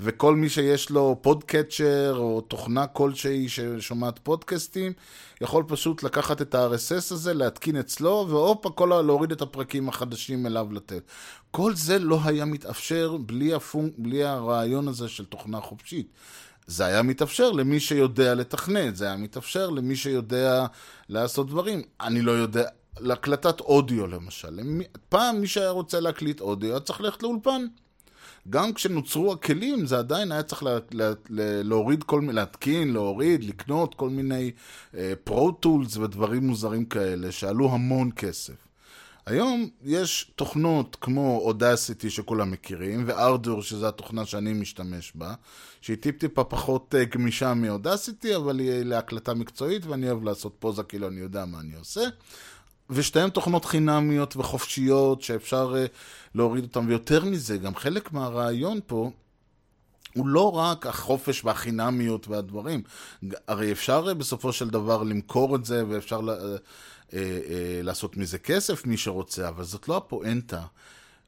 וכל מי שיש לו פודקאצ'ר, או תוכנה כלשהי ששומעת פודקאסטים, יכול פשוט לקחת את ה-אר אס אס הזה, להתקין אצלו, ואופה, כל, להוריד את הפרקים החדשים אליו לתת. כל זה לא היה מתאפשר בלי, הפונק, בלי הרעיון הזה של תוכנה חופשית. זה היה מתאפשר למי שיודע לתכנת, זה היה מתאפשר למי שיודע לעשות דברים. אני לא יודע, להקלטת אודיו למשל. פעם מי שהיה רוצה להקליט אודיו, היה צריך ללכת לאולפן. גם כשנוצרו הכלים, זה עדיין היה צריך לה, לה, לה, להוריד כל, להתקין, להוריד, לקנות כל מיני אה, פרו-טולס ודברים מוזרים כאלה, שעלו המון כסף. היום יש תוכנות כמו Audacity שכולם מכירים, ו-Ardour שזו התוכנה שאני משתמש בה, שהיא טיפ-טיפה פחות גמישה מ-Audacity, אבל היא להקלטה מקצועית, ואני אוהב לעשות פוזה כאילו אני יודע מה אני עושה. ושתיהן תוכנות חינמיות וחופשיות שאפשר להוריד אותן, ויותר מזה, גם חלק מהרעיון פה, הוא לא רק החופש והחינמיות והדברים, הרי אפשר בסופו של דבר למכור את זה, ואפשר לה, אה, אה, לעשות מזה כסף מי שרוצה, אבל זאת לא הפואנטה,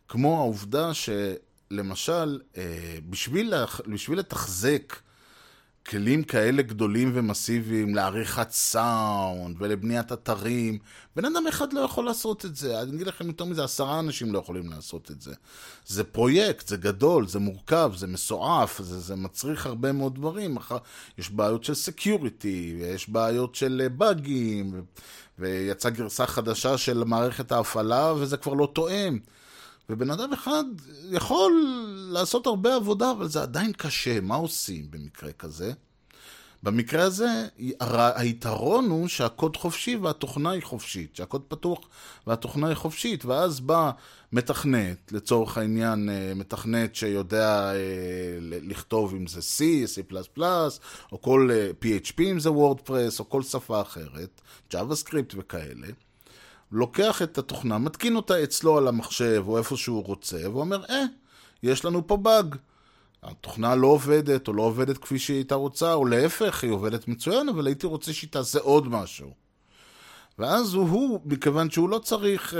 כמו העובדה שלמשל, אה, בשביל, בשביל לתחזק כלים כאלה גדולים ומסיביים, לעריכת סאונד ולבניית אתרים, בן אדם אחד לא יכול לעשות את זה, אני אגיד לכם יותר מזה, עשרה אנשים לא יכולים לעשות את זה. זה פרויקט, זה גדול, זה מורכב, זה מסועף, זה, זה מצריך הרבה מאוד דברים, יש בעיות של סקיוריטי, יש בעיות של בגים, ויצא גרסה חדשה של מערכת ההפעלה, וזה כבר לא תואם. ובן אדם אחד יכול לעשות הרבה עבודה, אבל זה עדיין קשה. מה עושים במקרה כזה? במקרה הזה, היתרון הוא שהקוד חופשי והתוכנה היא חופשית, שהקוד פתוח והתוכנה היא חופשית, ואז בא מתכנת, לצורך העניין, מתכנת שיודע לכתוב אם זה C, C++, או כל P H P אם זה WordPress, או כל שפה אחרת, JavaScript וכאלה. לוקח את התוכנה, מתקין אותה אצלו על המחשב או איפה שהוא רוצה, והוא אומר, אה, יש לנו פה בג. התוכנה לא עובדת או לא עובדת כפי שהיא הייתה רוצה, או להפך, היא עובדת מצוין, אבל הייתי רוצה שהיא תעשה עוד משהו. ואז הוא, מכיוון שהוא לא צריך,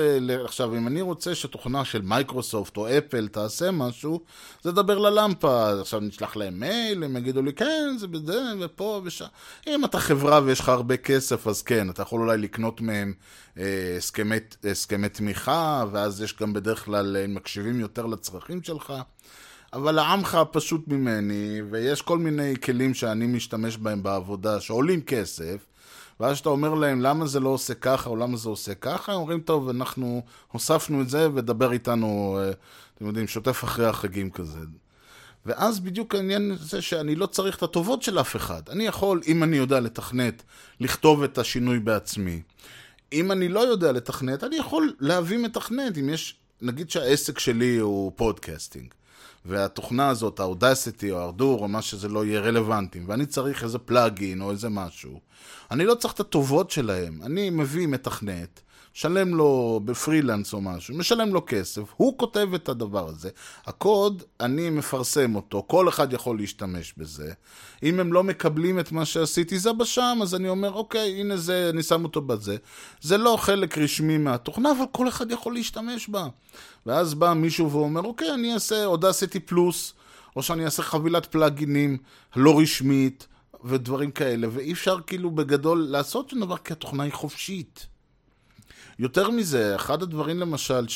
עכשיו, אם אני רוצה שתוכנה של מייקרוסופט או אפל תעשה משהו, זה דבר ללמפה, עכשיו נשלח להם מייל, הם יגידו לי, כן, זה בזה, ופה ושם. אם אתה חברה ויש לך הרבה כסף, אז כן, אתה יכול אולי לקנות מהם הסכמי תמיכה, ואז יש גם בדרך כלל, הם מקשיבים יותר לצרכים שלך, אבל העמך פשוט ממני, ויש כל מיני כלים שאני משתמש בהם בעבודה, שעולים כסף, ואז שאתה אומר להם, למה זה לא עושה ככה, או למה זה עושה ככה, הם אומרים, טוב, אנחנו הוספנו את זה, ודבר איתנו, אתם יודעים, שוטף אחרי החגים כזה. ואז בדיוק העניין זה שאני לא צריך את הטובות של אף אחד. אני יכול, אם אני יודע לתכנת, לכתוב את השינוי בעצמי. אם אני לא יודע לתכנת, אני יכול להביא מתכנת, אם יש, נגיד שהעסק שלי הוא פודקאסטינג. והתוכנה הזאת, ה-Audacity או Ardour או מה שזה לא יהיה רלוונטיים, ואני צריך איזה פלאגין או איזה משהו, אני לא צריך את הטובות שלהם, אני מביא מתכנת, משלם לו בפרילנס או משהו, משלם לו כסף, הוא כותב את הדבר הזה, הקוד, אני מפרסם אותו, כל אחד יכול להשתמש בזה, אם הם לא מקבלים את מה שעשיתי זה בשם, אז אני אומר, אוקיי, הנה זה, אני שם אותו בזה, זה לא חלק רשמי מהתוכנה, אבל כל אחד יכול להשתמש בה, ואז בא מישהו ואומר, אוקיי, אני אעשה Audacity פלוס, או שאני אעשה חבילת פלאגינים לא רשמית, ודברים כאלה, ואי אפשר כאילו בגדול לעשות שום דבר, כי התוכנה היא חופשית. יותר מזה, אחד הדברים למשל,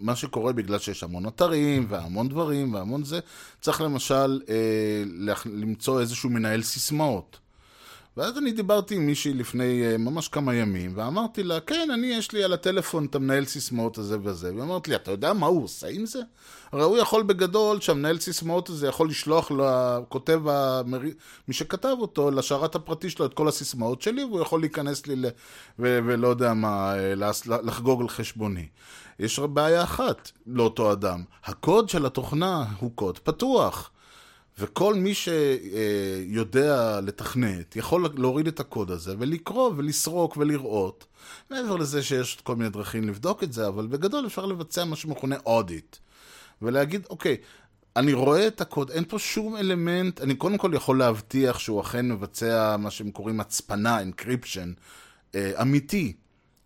מה שקורה בגלל שיש המון אתרים והמון דברים והמון זה, צריך למשל אה, למצוא איזשהו מנהל סיסמאות. ואז אני דיברתי עם מישהי לפני אה, ממש כמה ימים, ואמרתי לה, כן, אני יש לי על הטלפון את המנהל סיסמאות הזה וזה, ואמרתי לי, אתה יודע מה הוא עושה עם זה? הרי הוא יכול בגדול שהמנהל סיסמאות הזה יכול לשלוח לכותב, המרי... מי שכתב אותו, לשרת הפרטי שלו את כל הסיסמאות שלי, והוא יכול להיכנס לי ל... ו... ולא יודע מה, לחגוג לחשבוני. יש בעיה אחת לאותו אדם, הקוד של התוכנה הוא קוד פתוח. וכל מי שיודע לתכנת יכול להוריד את הקוד הזה ולקרוא ולסרוק ולראות. מעבר לזה שיש כל מיני דרכים לבדוק את זה, אבל בגדול אפשר לבצע מה שמכונה אודיט. ולהגיד, אוקיי, אני רואה את הקוד, אין פה שום אלמנט, אני קודם כל יכול להבטיח שהוא אכן מבצע מה שהם קוראים הצפנה, אנקריפשן, אמיתי.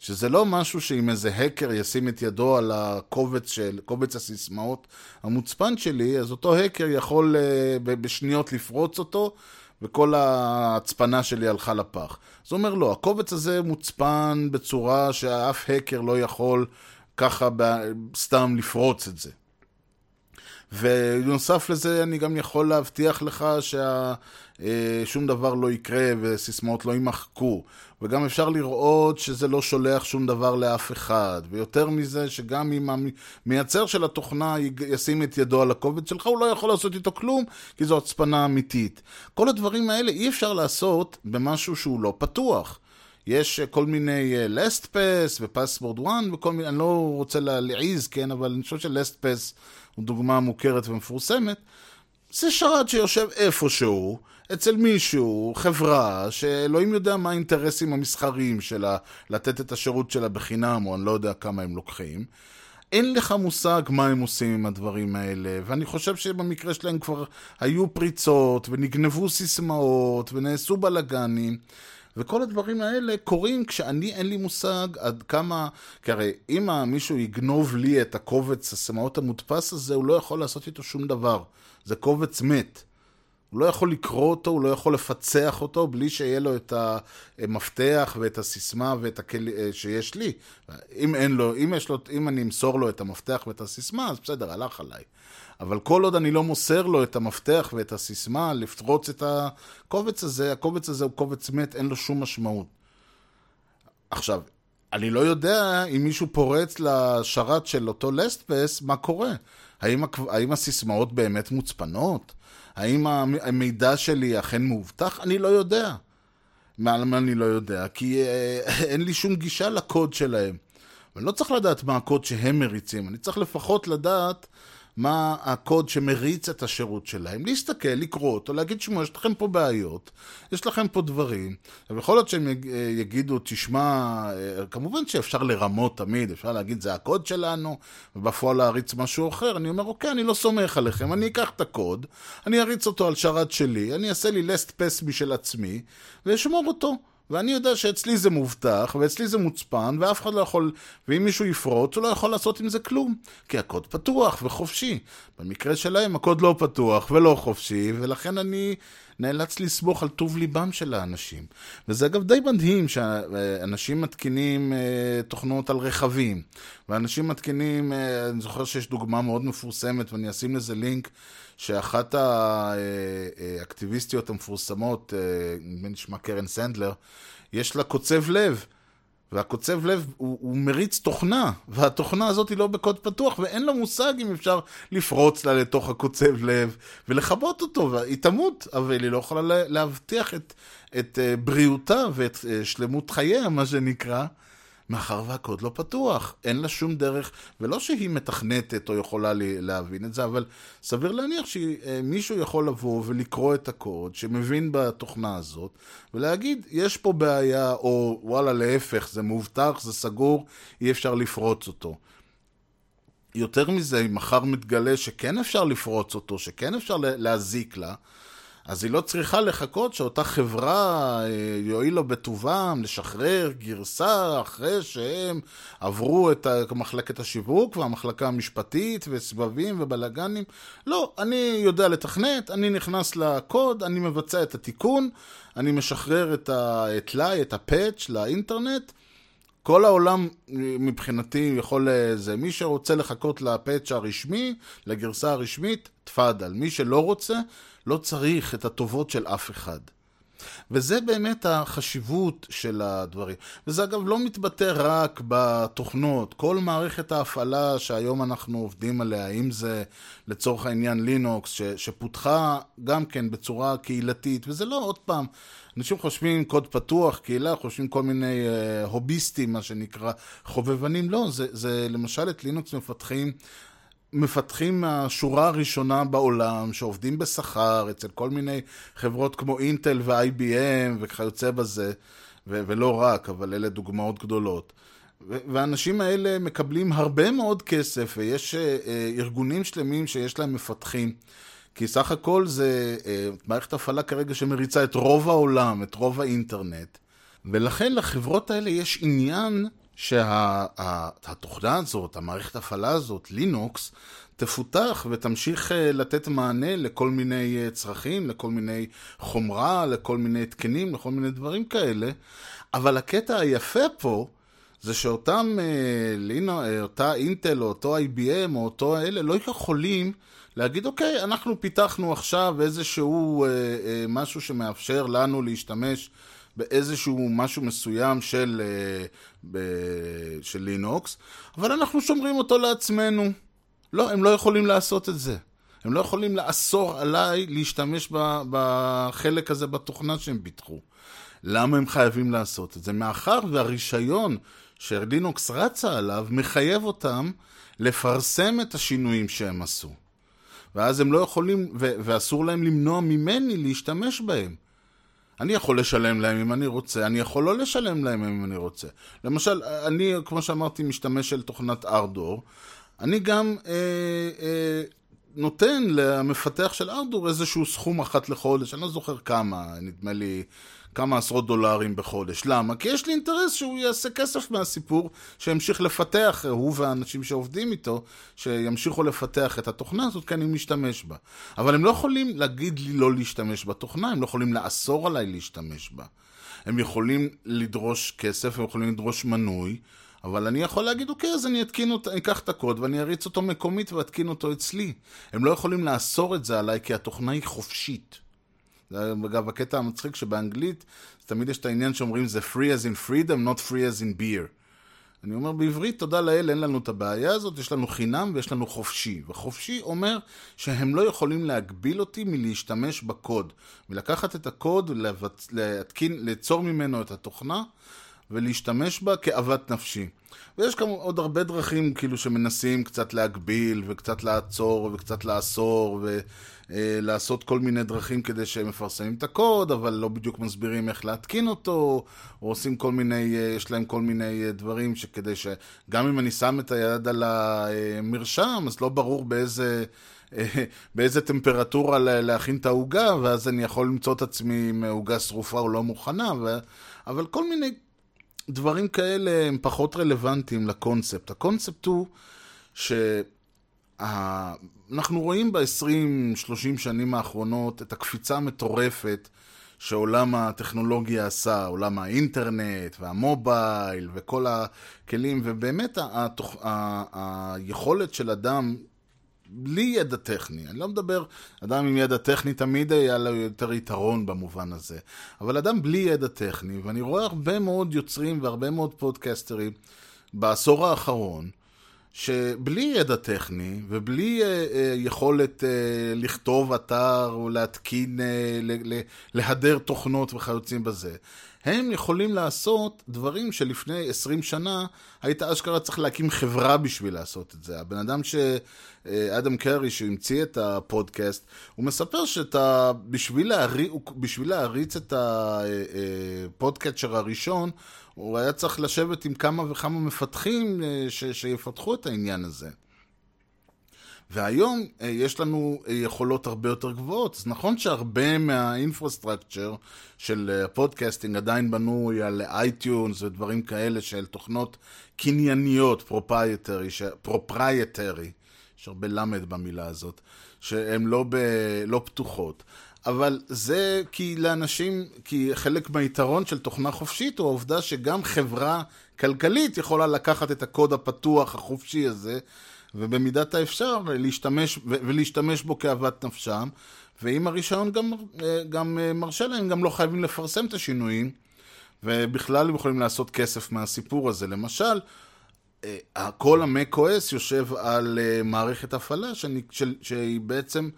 שזה לא משהו שאם איזה האקר ישים את ידו על הקובץ של, קובץ הסיסמאות המוצפן שלי, אז אותו האקר יכול בשניות לפרוץ אותו, וכל ההצפנה שלי הלכה לפח. זה אומר לא, הקובץ הזה מוצפן בצורה שאף האקר לא יכול ככה סתם לפרוץ את זה. ונוסף לזה אני גם יכול להבטיח לך ששום דבר לא יקרה וסיסמאות לא יימחקו, וגם אפשר לראות שזה לא שולח שום דבר לאף אחד, ויותר מזה שגם אם המייצר של התוכנה ישים את ידו על הקובץ שלך, הוא לא יכול לעשות איתו כלום, כי זו הצפנה אמיתית. כל הדברים האלה אי אפשר לעשות במשהו שהוא לא פתוח. יש כל מיני LastPass ו-Password One וכל מיני, אני לא רוצה להעיז, כן, אבל אני חושב ש-LastPass הוא דוגמה מוכרת ומפורסמת. זה שרת שיושב איפשהו, אצל מישהו, חברה, שאלוהים יודע מה האינטרסים המסחריים שלה, לתת את השירות שלה בחינם, או אני לא יודע כמה הם לוקחים. אין לך מושג מה הם עושים עם הדברים האלה, ואני חושב שבמקרה שלהם כבר היו פריצות, ונגנבו סיסמאות, ונעשו בלגנים, וכל הדברים האלה קורים כשאני אין לי מושג עד כמה, כי הרי אם מישהו יגנוב לי את הקובץ הסיסמאות המודפס הזה, הוא לא יכול לעשות איתו שום דבר. זה קובץ מת. הוא לא יכול לקרוא אותו, הוא לא יכול לפצח אותו, בלי שיהיה לו את המפתח ואת הסיסמה ואת הכלי שיש לי. אם אין לו, אם יש לו, אם אני אמסור לו את המפתח ואת הסיסמה, אז בסדר, הלך עליי. אבל כל עוד אני לא מוסר לו את המפתח ואת הסיסמה, לפרוץ את הקובץ הזה, הקובץ הזה הוא קובץ מת, אין לו שום משמעות. עכשיו, אני לא יודע אם מישהו פורץ לשרת של אותו LastPass, מה קורה? האם, האם הסיסמאות באמת מוצפנות? האם המידע שלי אכן מאובטח? אני לא יודע. מה אני לא יודע? כי אין לי שום גישה לקוד שלהם. אבל לא צריך לדעת מה הקוד שהם מריצים. אני צריך לפחות לדעת מה הקוד שמריץ את השירות שלהם. להסתכל, לקרוא אותו, להגיד שמו, יש לכם פה בעיות, יש לכם פה דברים. ובכל עוד שהם יגידו, תשמע, כמובן שאפשר לרמות תמיד, אפשר להגיד, זה הקוד שלנו, ובפועל להריץ משהו אחר. אני אומר, אוקיי, אני לא סומך עליכם, אני אקח את הקוד, אני אריץ אותו על שרת שלי, אני אעשה לי LastPass משל עצמי, ואשמור אותו. ואני יודע שאצלי זה מובטח, ואצלי זה מוצפן, ואף אחד לא יכול, ואם מישהו יפרוץ, הוא לא יכול לעשות עם זה כלום, כי הקוד פתוח וחופשי. במקרה שלהם, הקוד לא פתוח ולא חופשי, ולכן אני נאלץ לסמוך על טוב ליבם של האנשים. וזה אגב די מדהים שאנשים מתקינים תוכנות על רכבים, ואנשים מתקינים, אני זוכר שיש דוגמה מאוד מפורסמת, ואני אשים לזה לינק, שאחת האקטיביסטיות המפורסמות, נשמע קרן סנדלר, יש לה קוצב לב, והקוצב לב הוא, הוא מריץ תוכנה, והתוכנה הזאת היא לא בקוד פתוח, ואין לו מושג אם אפשר לפרוץ לה לתוך הקוצב לב, ולחבות אותו, והיא תמות, אבל היא לא יכולה להבטיח את, את בריאותה ואת שלמות חייה, מה שנקרא, מאחר והקוד לא פתוח, אין לה שום דרך, ולא שהיא מתכנתת או יכולה להבין את זה, אבל סביר להניח שמישהו יכול לבוא ולקרוא את הקוד, שמבין בתוכנה הזאת, ולהגיד, יש פה בעיה, או וואלה להפך, זה מובטח, זה סגור, אי אפשר לפרוץ אותו. יותר מזה, אם מחר מתגלה שכן אפשר לפרוץ אותו, שכן אפשר להזיק לה, אז היא לא צריכה לחכות שאותה חברה יועיל לו בטובם לשחרר גרסה אחרי שהם עברו את מחלקת השיווק והמחלקה המשפטית וסבבים ובלגנים. לא, אני יודע לתכנת, אני נכנס לקוד, אני מבצע את התיקון, אני משחרר את הטלי, את הפאץ' לאינטרנט. כל העולם מבחינתי יכול, זה מי שרוצה לחכות לפאץ' הרשמי, לגרסה הרשמית, תפדל. מי שלא רוצה, לא צריך את הטובות של אף אחד. וזה באמת החשיבות של הדברים. וזה אגב לא מתבטא רק בתוכנות. כל מערכת ההפעלה שהיום אנחנו עובדים עליה, אם זה לצורך העניין לינוקס, ש- שפותחה גם כן בצורה קהילתית, וזה לא עוד פעם. אנשים חושבים קוד פתוח, קהילה, חושבים כל מיני אה, הוביסטים, מה שנקרא חובבנים. לא, זה, זה למשל את לינוקס מפתחים, מפתחים השורה הראשונה בעולם, שעובדים בשכר, אצל כל מיני חברות כמו אינטל ו-איי בי אם וכיוצא בזה, ו- ולא רק, אבל אלה דוגמאות גדולות. והאנשים האלה מקבלים הרבה מאוד כסף, ויש אה, ארגונים שלמים שיש להם מפתחים, כי סך הכל זה אה, מערכת הפעלה כרגע שמריצה את רוב העולם, את רוב האינטרנט, ולכן לחברות האלה יש עניין שהתוכנה הזאת, המערכת הפעלה הזאת, לינוקס, תפותח ותמשיך לתת מענה לכל מיני צרכים, לכל מיני חומרה, לכל מיני תקנים, לכל מיני דברים כאלה. אבל הקטע היפה פה זה שאותם, אותה אינטל או אותו איי בי אם או אותו אלה לא יכולים להגיד, אוקיי, אנחנו פיתחנו עכשיו איזשהו משהו שמאפשר לנו להשתמש באיזשהו משהו מסוים של, של לינוקס, אבל אנחנו שומרים אותו לעצמנו. לא, הם לא יכולים לעשות את זה. הם לא יכולים לאסור עליי להשתמש בחלק הזה בתוכנה שהם ביטחו. למה הם חייבים לעשות את זה? מאחר והרישיון שלינוקס רצה עליו מחייב אותם לפרסם את השינויים שהם עשו. ואז הם לא יכולים, ו- ואסור להם למנוע ממני להשתמש בהם. אני יכול לשלם להם אם אני רוצה, אני יכול לא לשלם להם אם אני רוצה. למשל, אני, כמו שאמרתי, משתמש של תוכנת ארדור, אני גם אה, אה, נותן למפתח של ארדור איזשהו סכום אחת לחודש, אני לא זוכר כמה, נדמה לי כמה עשרות דולרים בחודש. למה? כי יש לי אינטרס שהוא יעשה כסף מהסיפור, שימשיך לפתח, הוא והאנשים שעובדים איתו, שימשיכו לפתח את התוכנה הזאת, כי אני משתמש בה. אבל הם לא יכולים להגיד לי לא להשתמש בתוכנה, הם לא יכולים לאסור עליי להשתמש בה. הם יכולים לדרוש כסף, הם יכולים לדרוש מנוי, אבל אני יכול להגיד, אוקיי, אז אני אתקין אותו, אני אקח את הקוד ואני אריץ אותו מקומית ואתקין אותו אצלי. הם לא יכולים לאסור את זה עליי, כי התוכנה היא חופשית. אגב, הקטע המצחיק שבאנגלית תמיד יש את העניין שאומרים זה free as in freedom, not free as in beer. אני אומר בעברית, תודה לאל, אין לנו את הבעיה הזאת, יש לנו חינם ויש לנו חופשי. וחופשי אומר שהם לא יכולים להגביל אותי מלהשתמש בקוד, מלקחת את הקוד, להתקין, ליצור ממנו את התוכנה ולהשתמש בה כאוות נפשי. ויש גם עוד הרבה דרכים כאילו שמנסים קצת להגביל וקצת לעצור וקצת לאסור ולעשות כל מיני דרכים כדי שהם מפרסמים את הקוד, אבל לא בדיוק מסבירים איך להתקין אותו, או עושים כל מיני, יש להם כל מיני דברים שכדי שגם אם אני שם את היד על המרשם, אז לא ברור באיזה באיזה טמפרטורה להכין את ההוגה, ואז אני יכול למצוא את עצמי עם הוגה שרופה או לא מוכנה, ו... אבל כל מיני דברים כאלה הם פחות רלוונטיים לקונספט. הקונספט הוא שאנחנו רואים ב-עשרים שלושים שנים האחרונות את הקפיצה המטורפת שעולם הטכנולוגיה עשה, עולם האינטרנט והמובייל וכל הכלים, ובאמת התוכ... היכולת של אדם בלי ידע טכני, אני לא מדבר, אדם עם ידע טכני תמיד היה לו יותר יתרון במובן הזה, אבל אדם בלי ידע טכני, ואני רואה הרבה מאוד יוצרים והרבה מאוד פודקסטרים בעשור האחרון, שבלי ידע טכני ובלי אה, אה, יכולת אה, לכתוב אתר או להתקין, אה, ל- ל- להדר תוכנות וכיוצאים בזה, הם יכולים לעשות דברים שלפני עשרים שנה היית אשכרה צריך להקים חברה בשביל לעשות את זה. הבן אדם ש... אדם קרי שהמציא את הפודקאסט, הוא מספר שאתה בשביל, להריץ, בשביל להריץ את הפודקאסטר הראשון, הוא היה צריך לשבת עם כמה וכמה מפתחים ש... שיפתחו את העניין הזה. והיום יש לנו יכולות הרבה יותר גבוהות. אז נכון שהרבה מהאינפרסטרקצ'ר של הפודקאסטינג עדיין בנוי על iTunes ודברים כאלה של תוכנות קנייניות, פרופרייטרי, פרופרייטרי, יש הרבה למד במילה הזאת, שהן לא, ב, לא פתוחות. אבל זה כי לאנשים, כי חלק מהיתרון של תוכנה חופשית הוא העובדה שגם חברה כלכלית יכולה לקחת את הקוד הפתוח החופשי הזה, ובמידת האפשר להשתמש, ולהשתמש בו כאוות נפשם, ואם הרישיון גם, גם מרשה להם, גם לא חייבים לפרסם את השינויים, ובכלל הם יכולים לעשות כסף מהסיפור הזה. למשל, כל המק-או-אס יושב על מערכת הפעלה, שהיא בעצם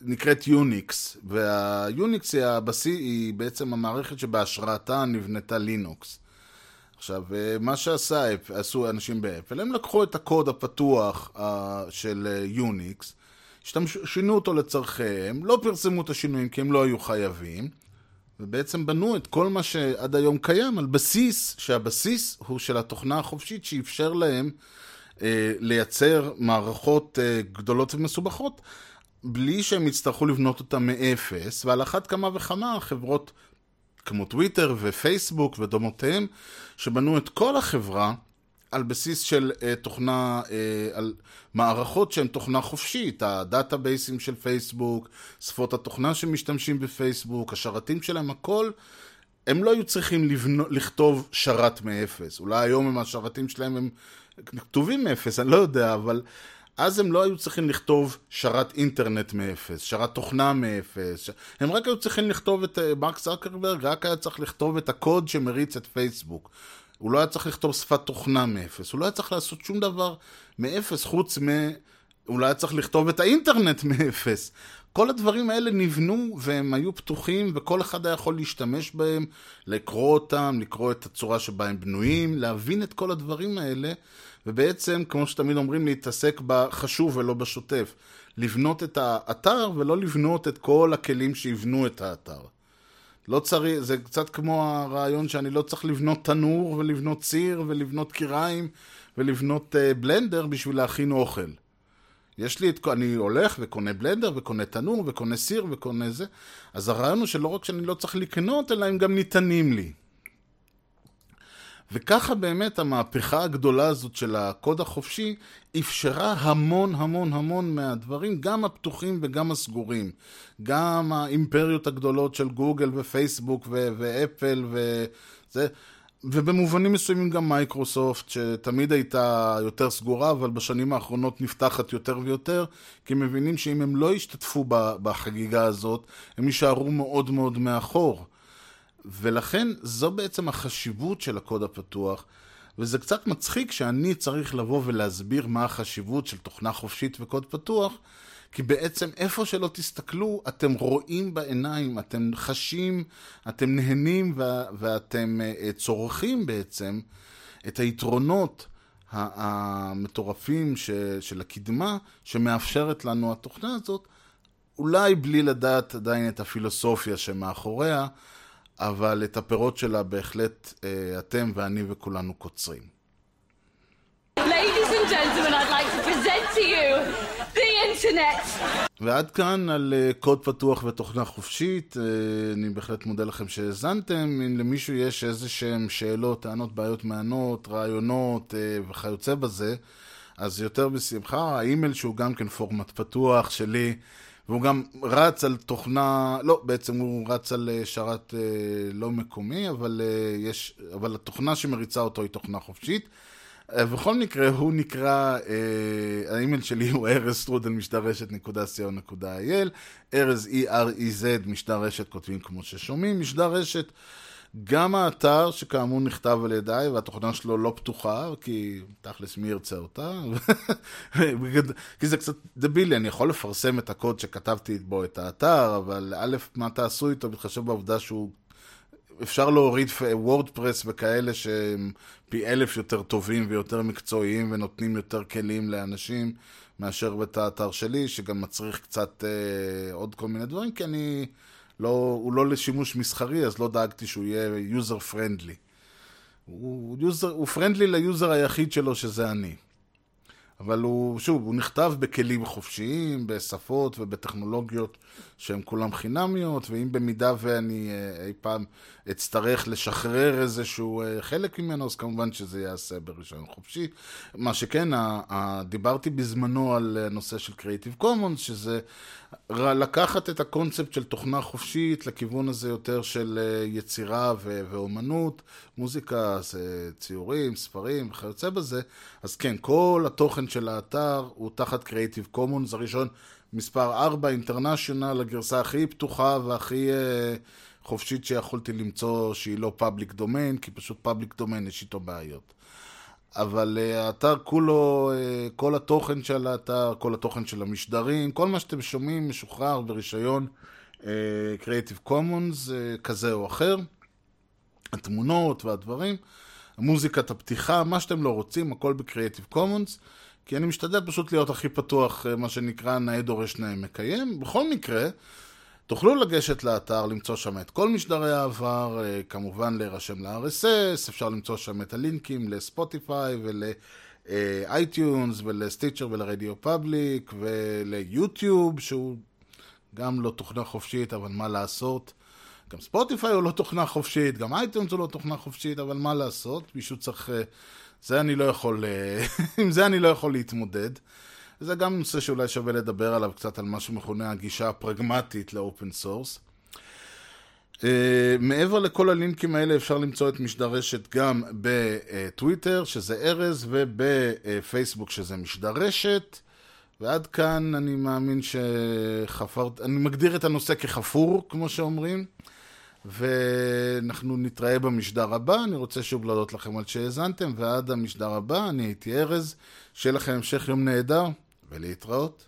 נקראת יוניקס, והיוניקס היא, הבסי, היא בעצם המערכת שבהשראתה נבנתה לינוקס. עכשיו, מה שעשה, עשו אנשים באפל, הם לקחו את הקוד הפתוח של יוניקס, שינו אותו לצרכיהם, לא פרסמו את השינויים כי הם לא היו חייבים, ובעצם בנו את כל מה שעד היום קיים על בסיס, שהבסיס הוא של התוכנה החופשית שאפשר להם אה, לייצר מערכות אה, גדולות ומסובכות, בלי שהם יצטרכו לבנות אותה מאפס, ועל אחת כמה וכמה חברות כמו טוויטר ופייסבוק ודומותיהם, שבנו את כל החברה על בסיס של uh, תוכנה, uh, על מערכות שהן תוכנה חופשית, הדאטאבייסים של פייסבוק, שפות התוכנה שמשתמשים בפייסבוק, השרתים שלהם, הכל, הם לא היו צריכים לבנו, לכתוב שרת מאפס. אולי היום הם השרתים שלהם הם כתובים מאפס, אני לא יודע, אבל אז הם לא היו צריכים לכתוב שרת אינטרנט מאפס, שרת תוכנה מאפס, ש... הם רק היו צריכים לכתוב את מרק זקרברג, רק היה צריך לכתוב את הקוד שמריץ את פייסבוק. הוא לא היה צריך לכתוב שפת תוכנה מאפס, הוא לא היה צריך לעשות שום דבר מאפס חוץ אולי צריך לכתוב את האינטרנט מאפס. כל הדברים האלה נבנו והם היו פתוחים, וכל אחד היה יכול להשתמש בהם, לקרוא אותם, לקרוא את הצורה שבה הם בנויים, להבין את כל הדברים האלה, ובעצם, כמו שתמיד אומרים, להתעסק בחשוב ולא בשוטף. לבנות את האתר ולא לבנות את כל הכלים שיבנו את האתר. לא צריך, זה קצת כמו הרעיון שאני לא צריך לבנות תנור ולבנות ציר ולבנות קיריים ולבנות בלנדר בשביל להכין אוכל. יש לי את, אני הולך וקונה בלנדר וקונה תנור וקונה סיר וקונה זה, אז הרעיון הוא שלא רק שאני לא צריך לקנות, אלא הם גם ניתנים לי. וככה באמת המהפכה הגדולה הזאת של הקוד החופשי אפשרה המון המון המון מהדברים, גם הפתוחים וגם הסגורים. גם האימפריות הגדולות של גוגל ופייסבוק ו- ואפל וזה, ובמובנים מסוימים גם מייקרוסופט, שתמיד הייתה יותר סגורה, אבל בשנים האחרונות נפתחת יותר ויותר, כי הם מבינים שאם הם לא ישתתפו בחגיגה הזאת, הם יישארו מאוד מאוד מאחור. ולכן זו בעצם החשיבות של הקוד הפתוח, וזה קצת מצחיק שאני צריך לבוא ולהסביר מה החשיבות של תוכנה חופשית וקוד פתוח, כי בעצם איפה שלא תסתכלו, אתם רואים בעיניים, אתם חשים, אתם נהנים ואתם צורכים בעצם את היתרונות המטורפים של הקדמה שמאפשרת לנו התוכנה הזאת, אולי בלי לדעת עדיין את הפילוסופיה שמאחוריה, אבל את הפירות שלה בהחלט אתם ואני וכולנו קוצרים. Ladies and gentlemen, I'd like to present to you the internet. ועד כאן על קוד פתוח ותוכנה חופשית. אני בהחלט מודה לכם שהזנתם. אם למישהו יש איזשהם שאלות, טענות, בעיות, מענות, רעיונות וכיוצא בזה, אז יותר בשמחה. האימייל שהוא גם כן פורמט פתוח שלי, והוא גם רץ על תוכנה, לא, בעצם הוא רץ על שרת לא מקומי, אבל יש, אבל התוכנה שמריצה אותו היא תוכנה חופשית. בכל מקרה, הוא נקרא, האימייל שלי הוא ארז סטרודל משדר רשת נקודה סי או נקודה איי אל, ארז E-R-E-Z, משדר רשת, כותבים כמו ששומעים, משדר רשת, גם האתר שכאמור נכתב על ידיי, והתוכנה שלו לא פתוחה, כי תכלס מי ירצה אותה, כי זה קצת דבילי, אני יכול לפרסם את הקוד שכתבתי בו את האתר, אבל א', מה תעשו איתו, מתחשב בעובדה שהוא, אפשר להוריד וורדפרס וכאלה שהם פי אלף יותר טובים ויותר מקצועיים, ונותנים יותר כלים לאנשים, מאשר את האתר שלי, שגם מצריך קצת אה, עוד כל מיני דברים, כי אני... לא, הוא לא לשימוש מסחרי, אז לא דאגתי שהוא יהיה יוזר פרנדלי. הוא, יוזר, הוא פרנדלי ליוזר היחיד שלו, שזה אני. אבל הוא, שוב, הוא נכתב בכלים חופשיים, בשפות ובטכנולוגיות שהן כולם חינמיות, ואם במידה ואני אי פעם אצטרך לשחרר איזשהו חלק ממנו, אז כמובן שזה יעשה ברישיון חופשי. מה שכן, דיברתי בזמנו על נושא של Creative Commons, שזה לקחת את הקונספט של תוכנה חופשית לכיוון הזה יותר של יצירה ואומנות, מוזיקה, ציורים, ספרים וכיוצא בזה. אז כן, כל התוכן של האתר הוא תחת Creative Commons, הראשון מספר ארבע, אינטרנשיונל, הגרסה הכי פתוחה והכי חופשית שיכולתי למצוא, שהיא לא פאבליק דומיין, כי פשוט פאבליק דומיין יש איתו בעיות. אבל האתר כולו, כל התוכן של האתר, כל התוכן של המשדרים, כל מה שאתם שומעים משוחרר ברישיון Creative Commons כזה או אחר, התמונות והדברים, המוזיקת הפתיחה, מה שאתם לא רוצים, הכל ב-Creative Commons, כי אני משתדל פשוט להיות הכי פתוח, מה שנקרא נאה דורש נאה מקיים. בכל מקרה, תוכלו לגשת לאתר, למצוא שם את כל משדרי העבר, כמובן להירשם ל-אר אס אס, אפשר למצוא שם את הלינקים לספוטיפיי ול-iTunes ולסטיצ'ר ולרדיו פאבליק וליוטיוב, שהוא גם לא תוכנה חופשית, אבל מה לעשות? גם ספוטיפיי הוא לא תוכנה חופשית, גם iTunes הוא לא תוכנה חופשית, אבל מה לעשות? מישהו צריך... זה אני לא יכול... עם זה אני לא יכול להתמודד. זה גם נושא שאולי שווה לדבר עליו קצת, על מה שמכונה הגישה הפרגמטית לאופן סורס. Uh, מעבר לכל הלינקים האלה אפשר למצוא את משדר רשת גם בטוויטר, שזה ארז, ובפייסבוק, שזה משדר רשת. ועד כאן אני מאמין שחפרת... אני מגדיר את הנושא כחפור, כמו שאומרים. ואנחנו נתראה במשדר הבא. אני רוצה שוב להודות לכם על שהאזנתם, ועד המשדר הבא, אני הייתי ארז, שיהיה לכם המשך יום נהדר, ולהתראות.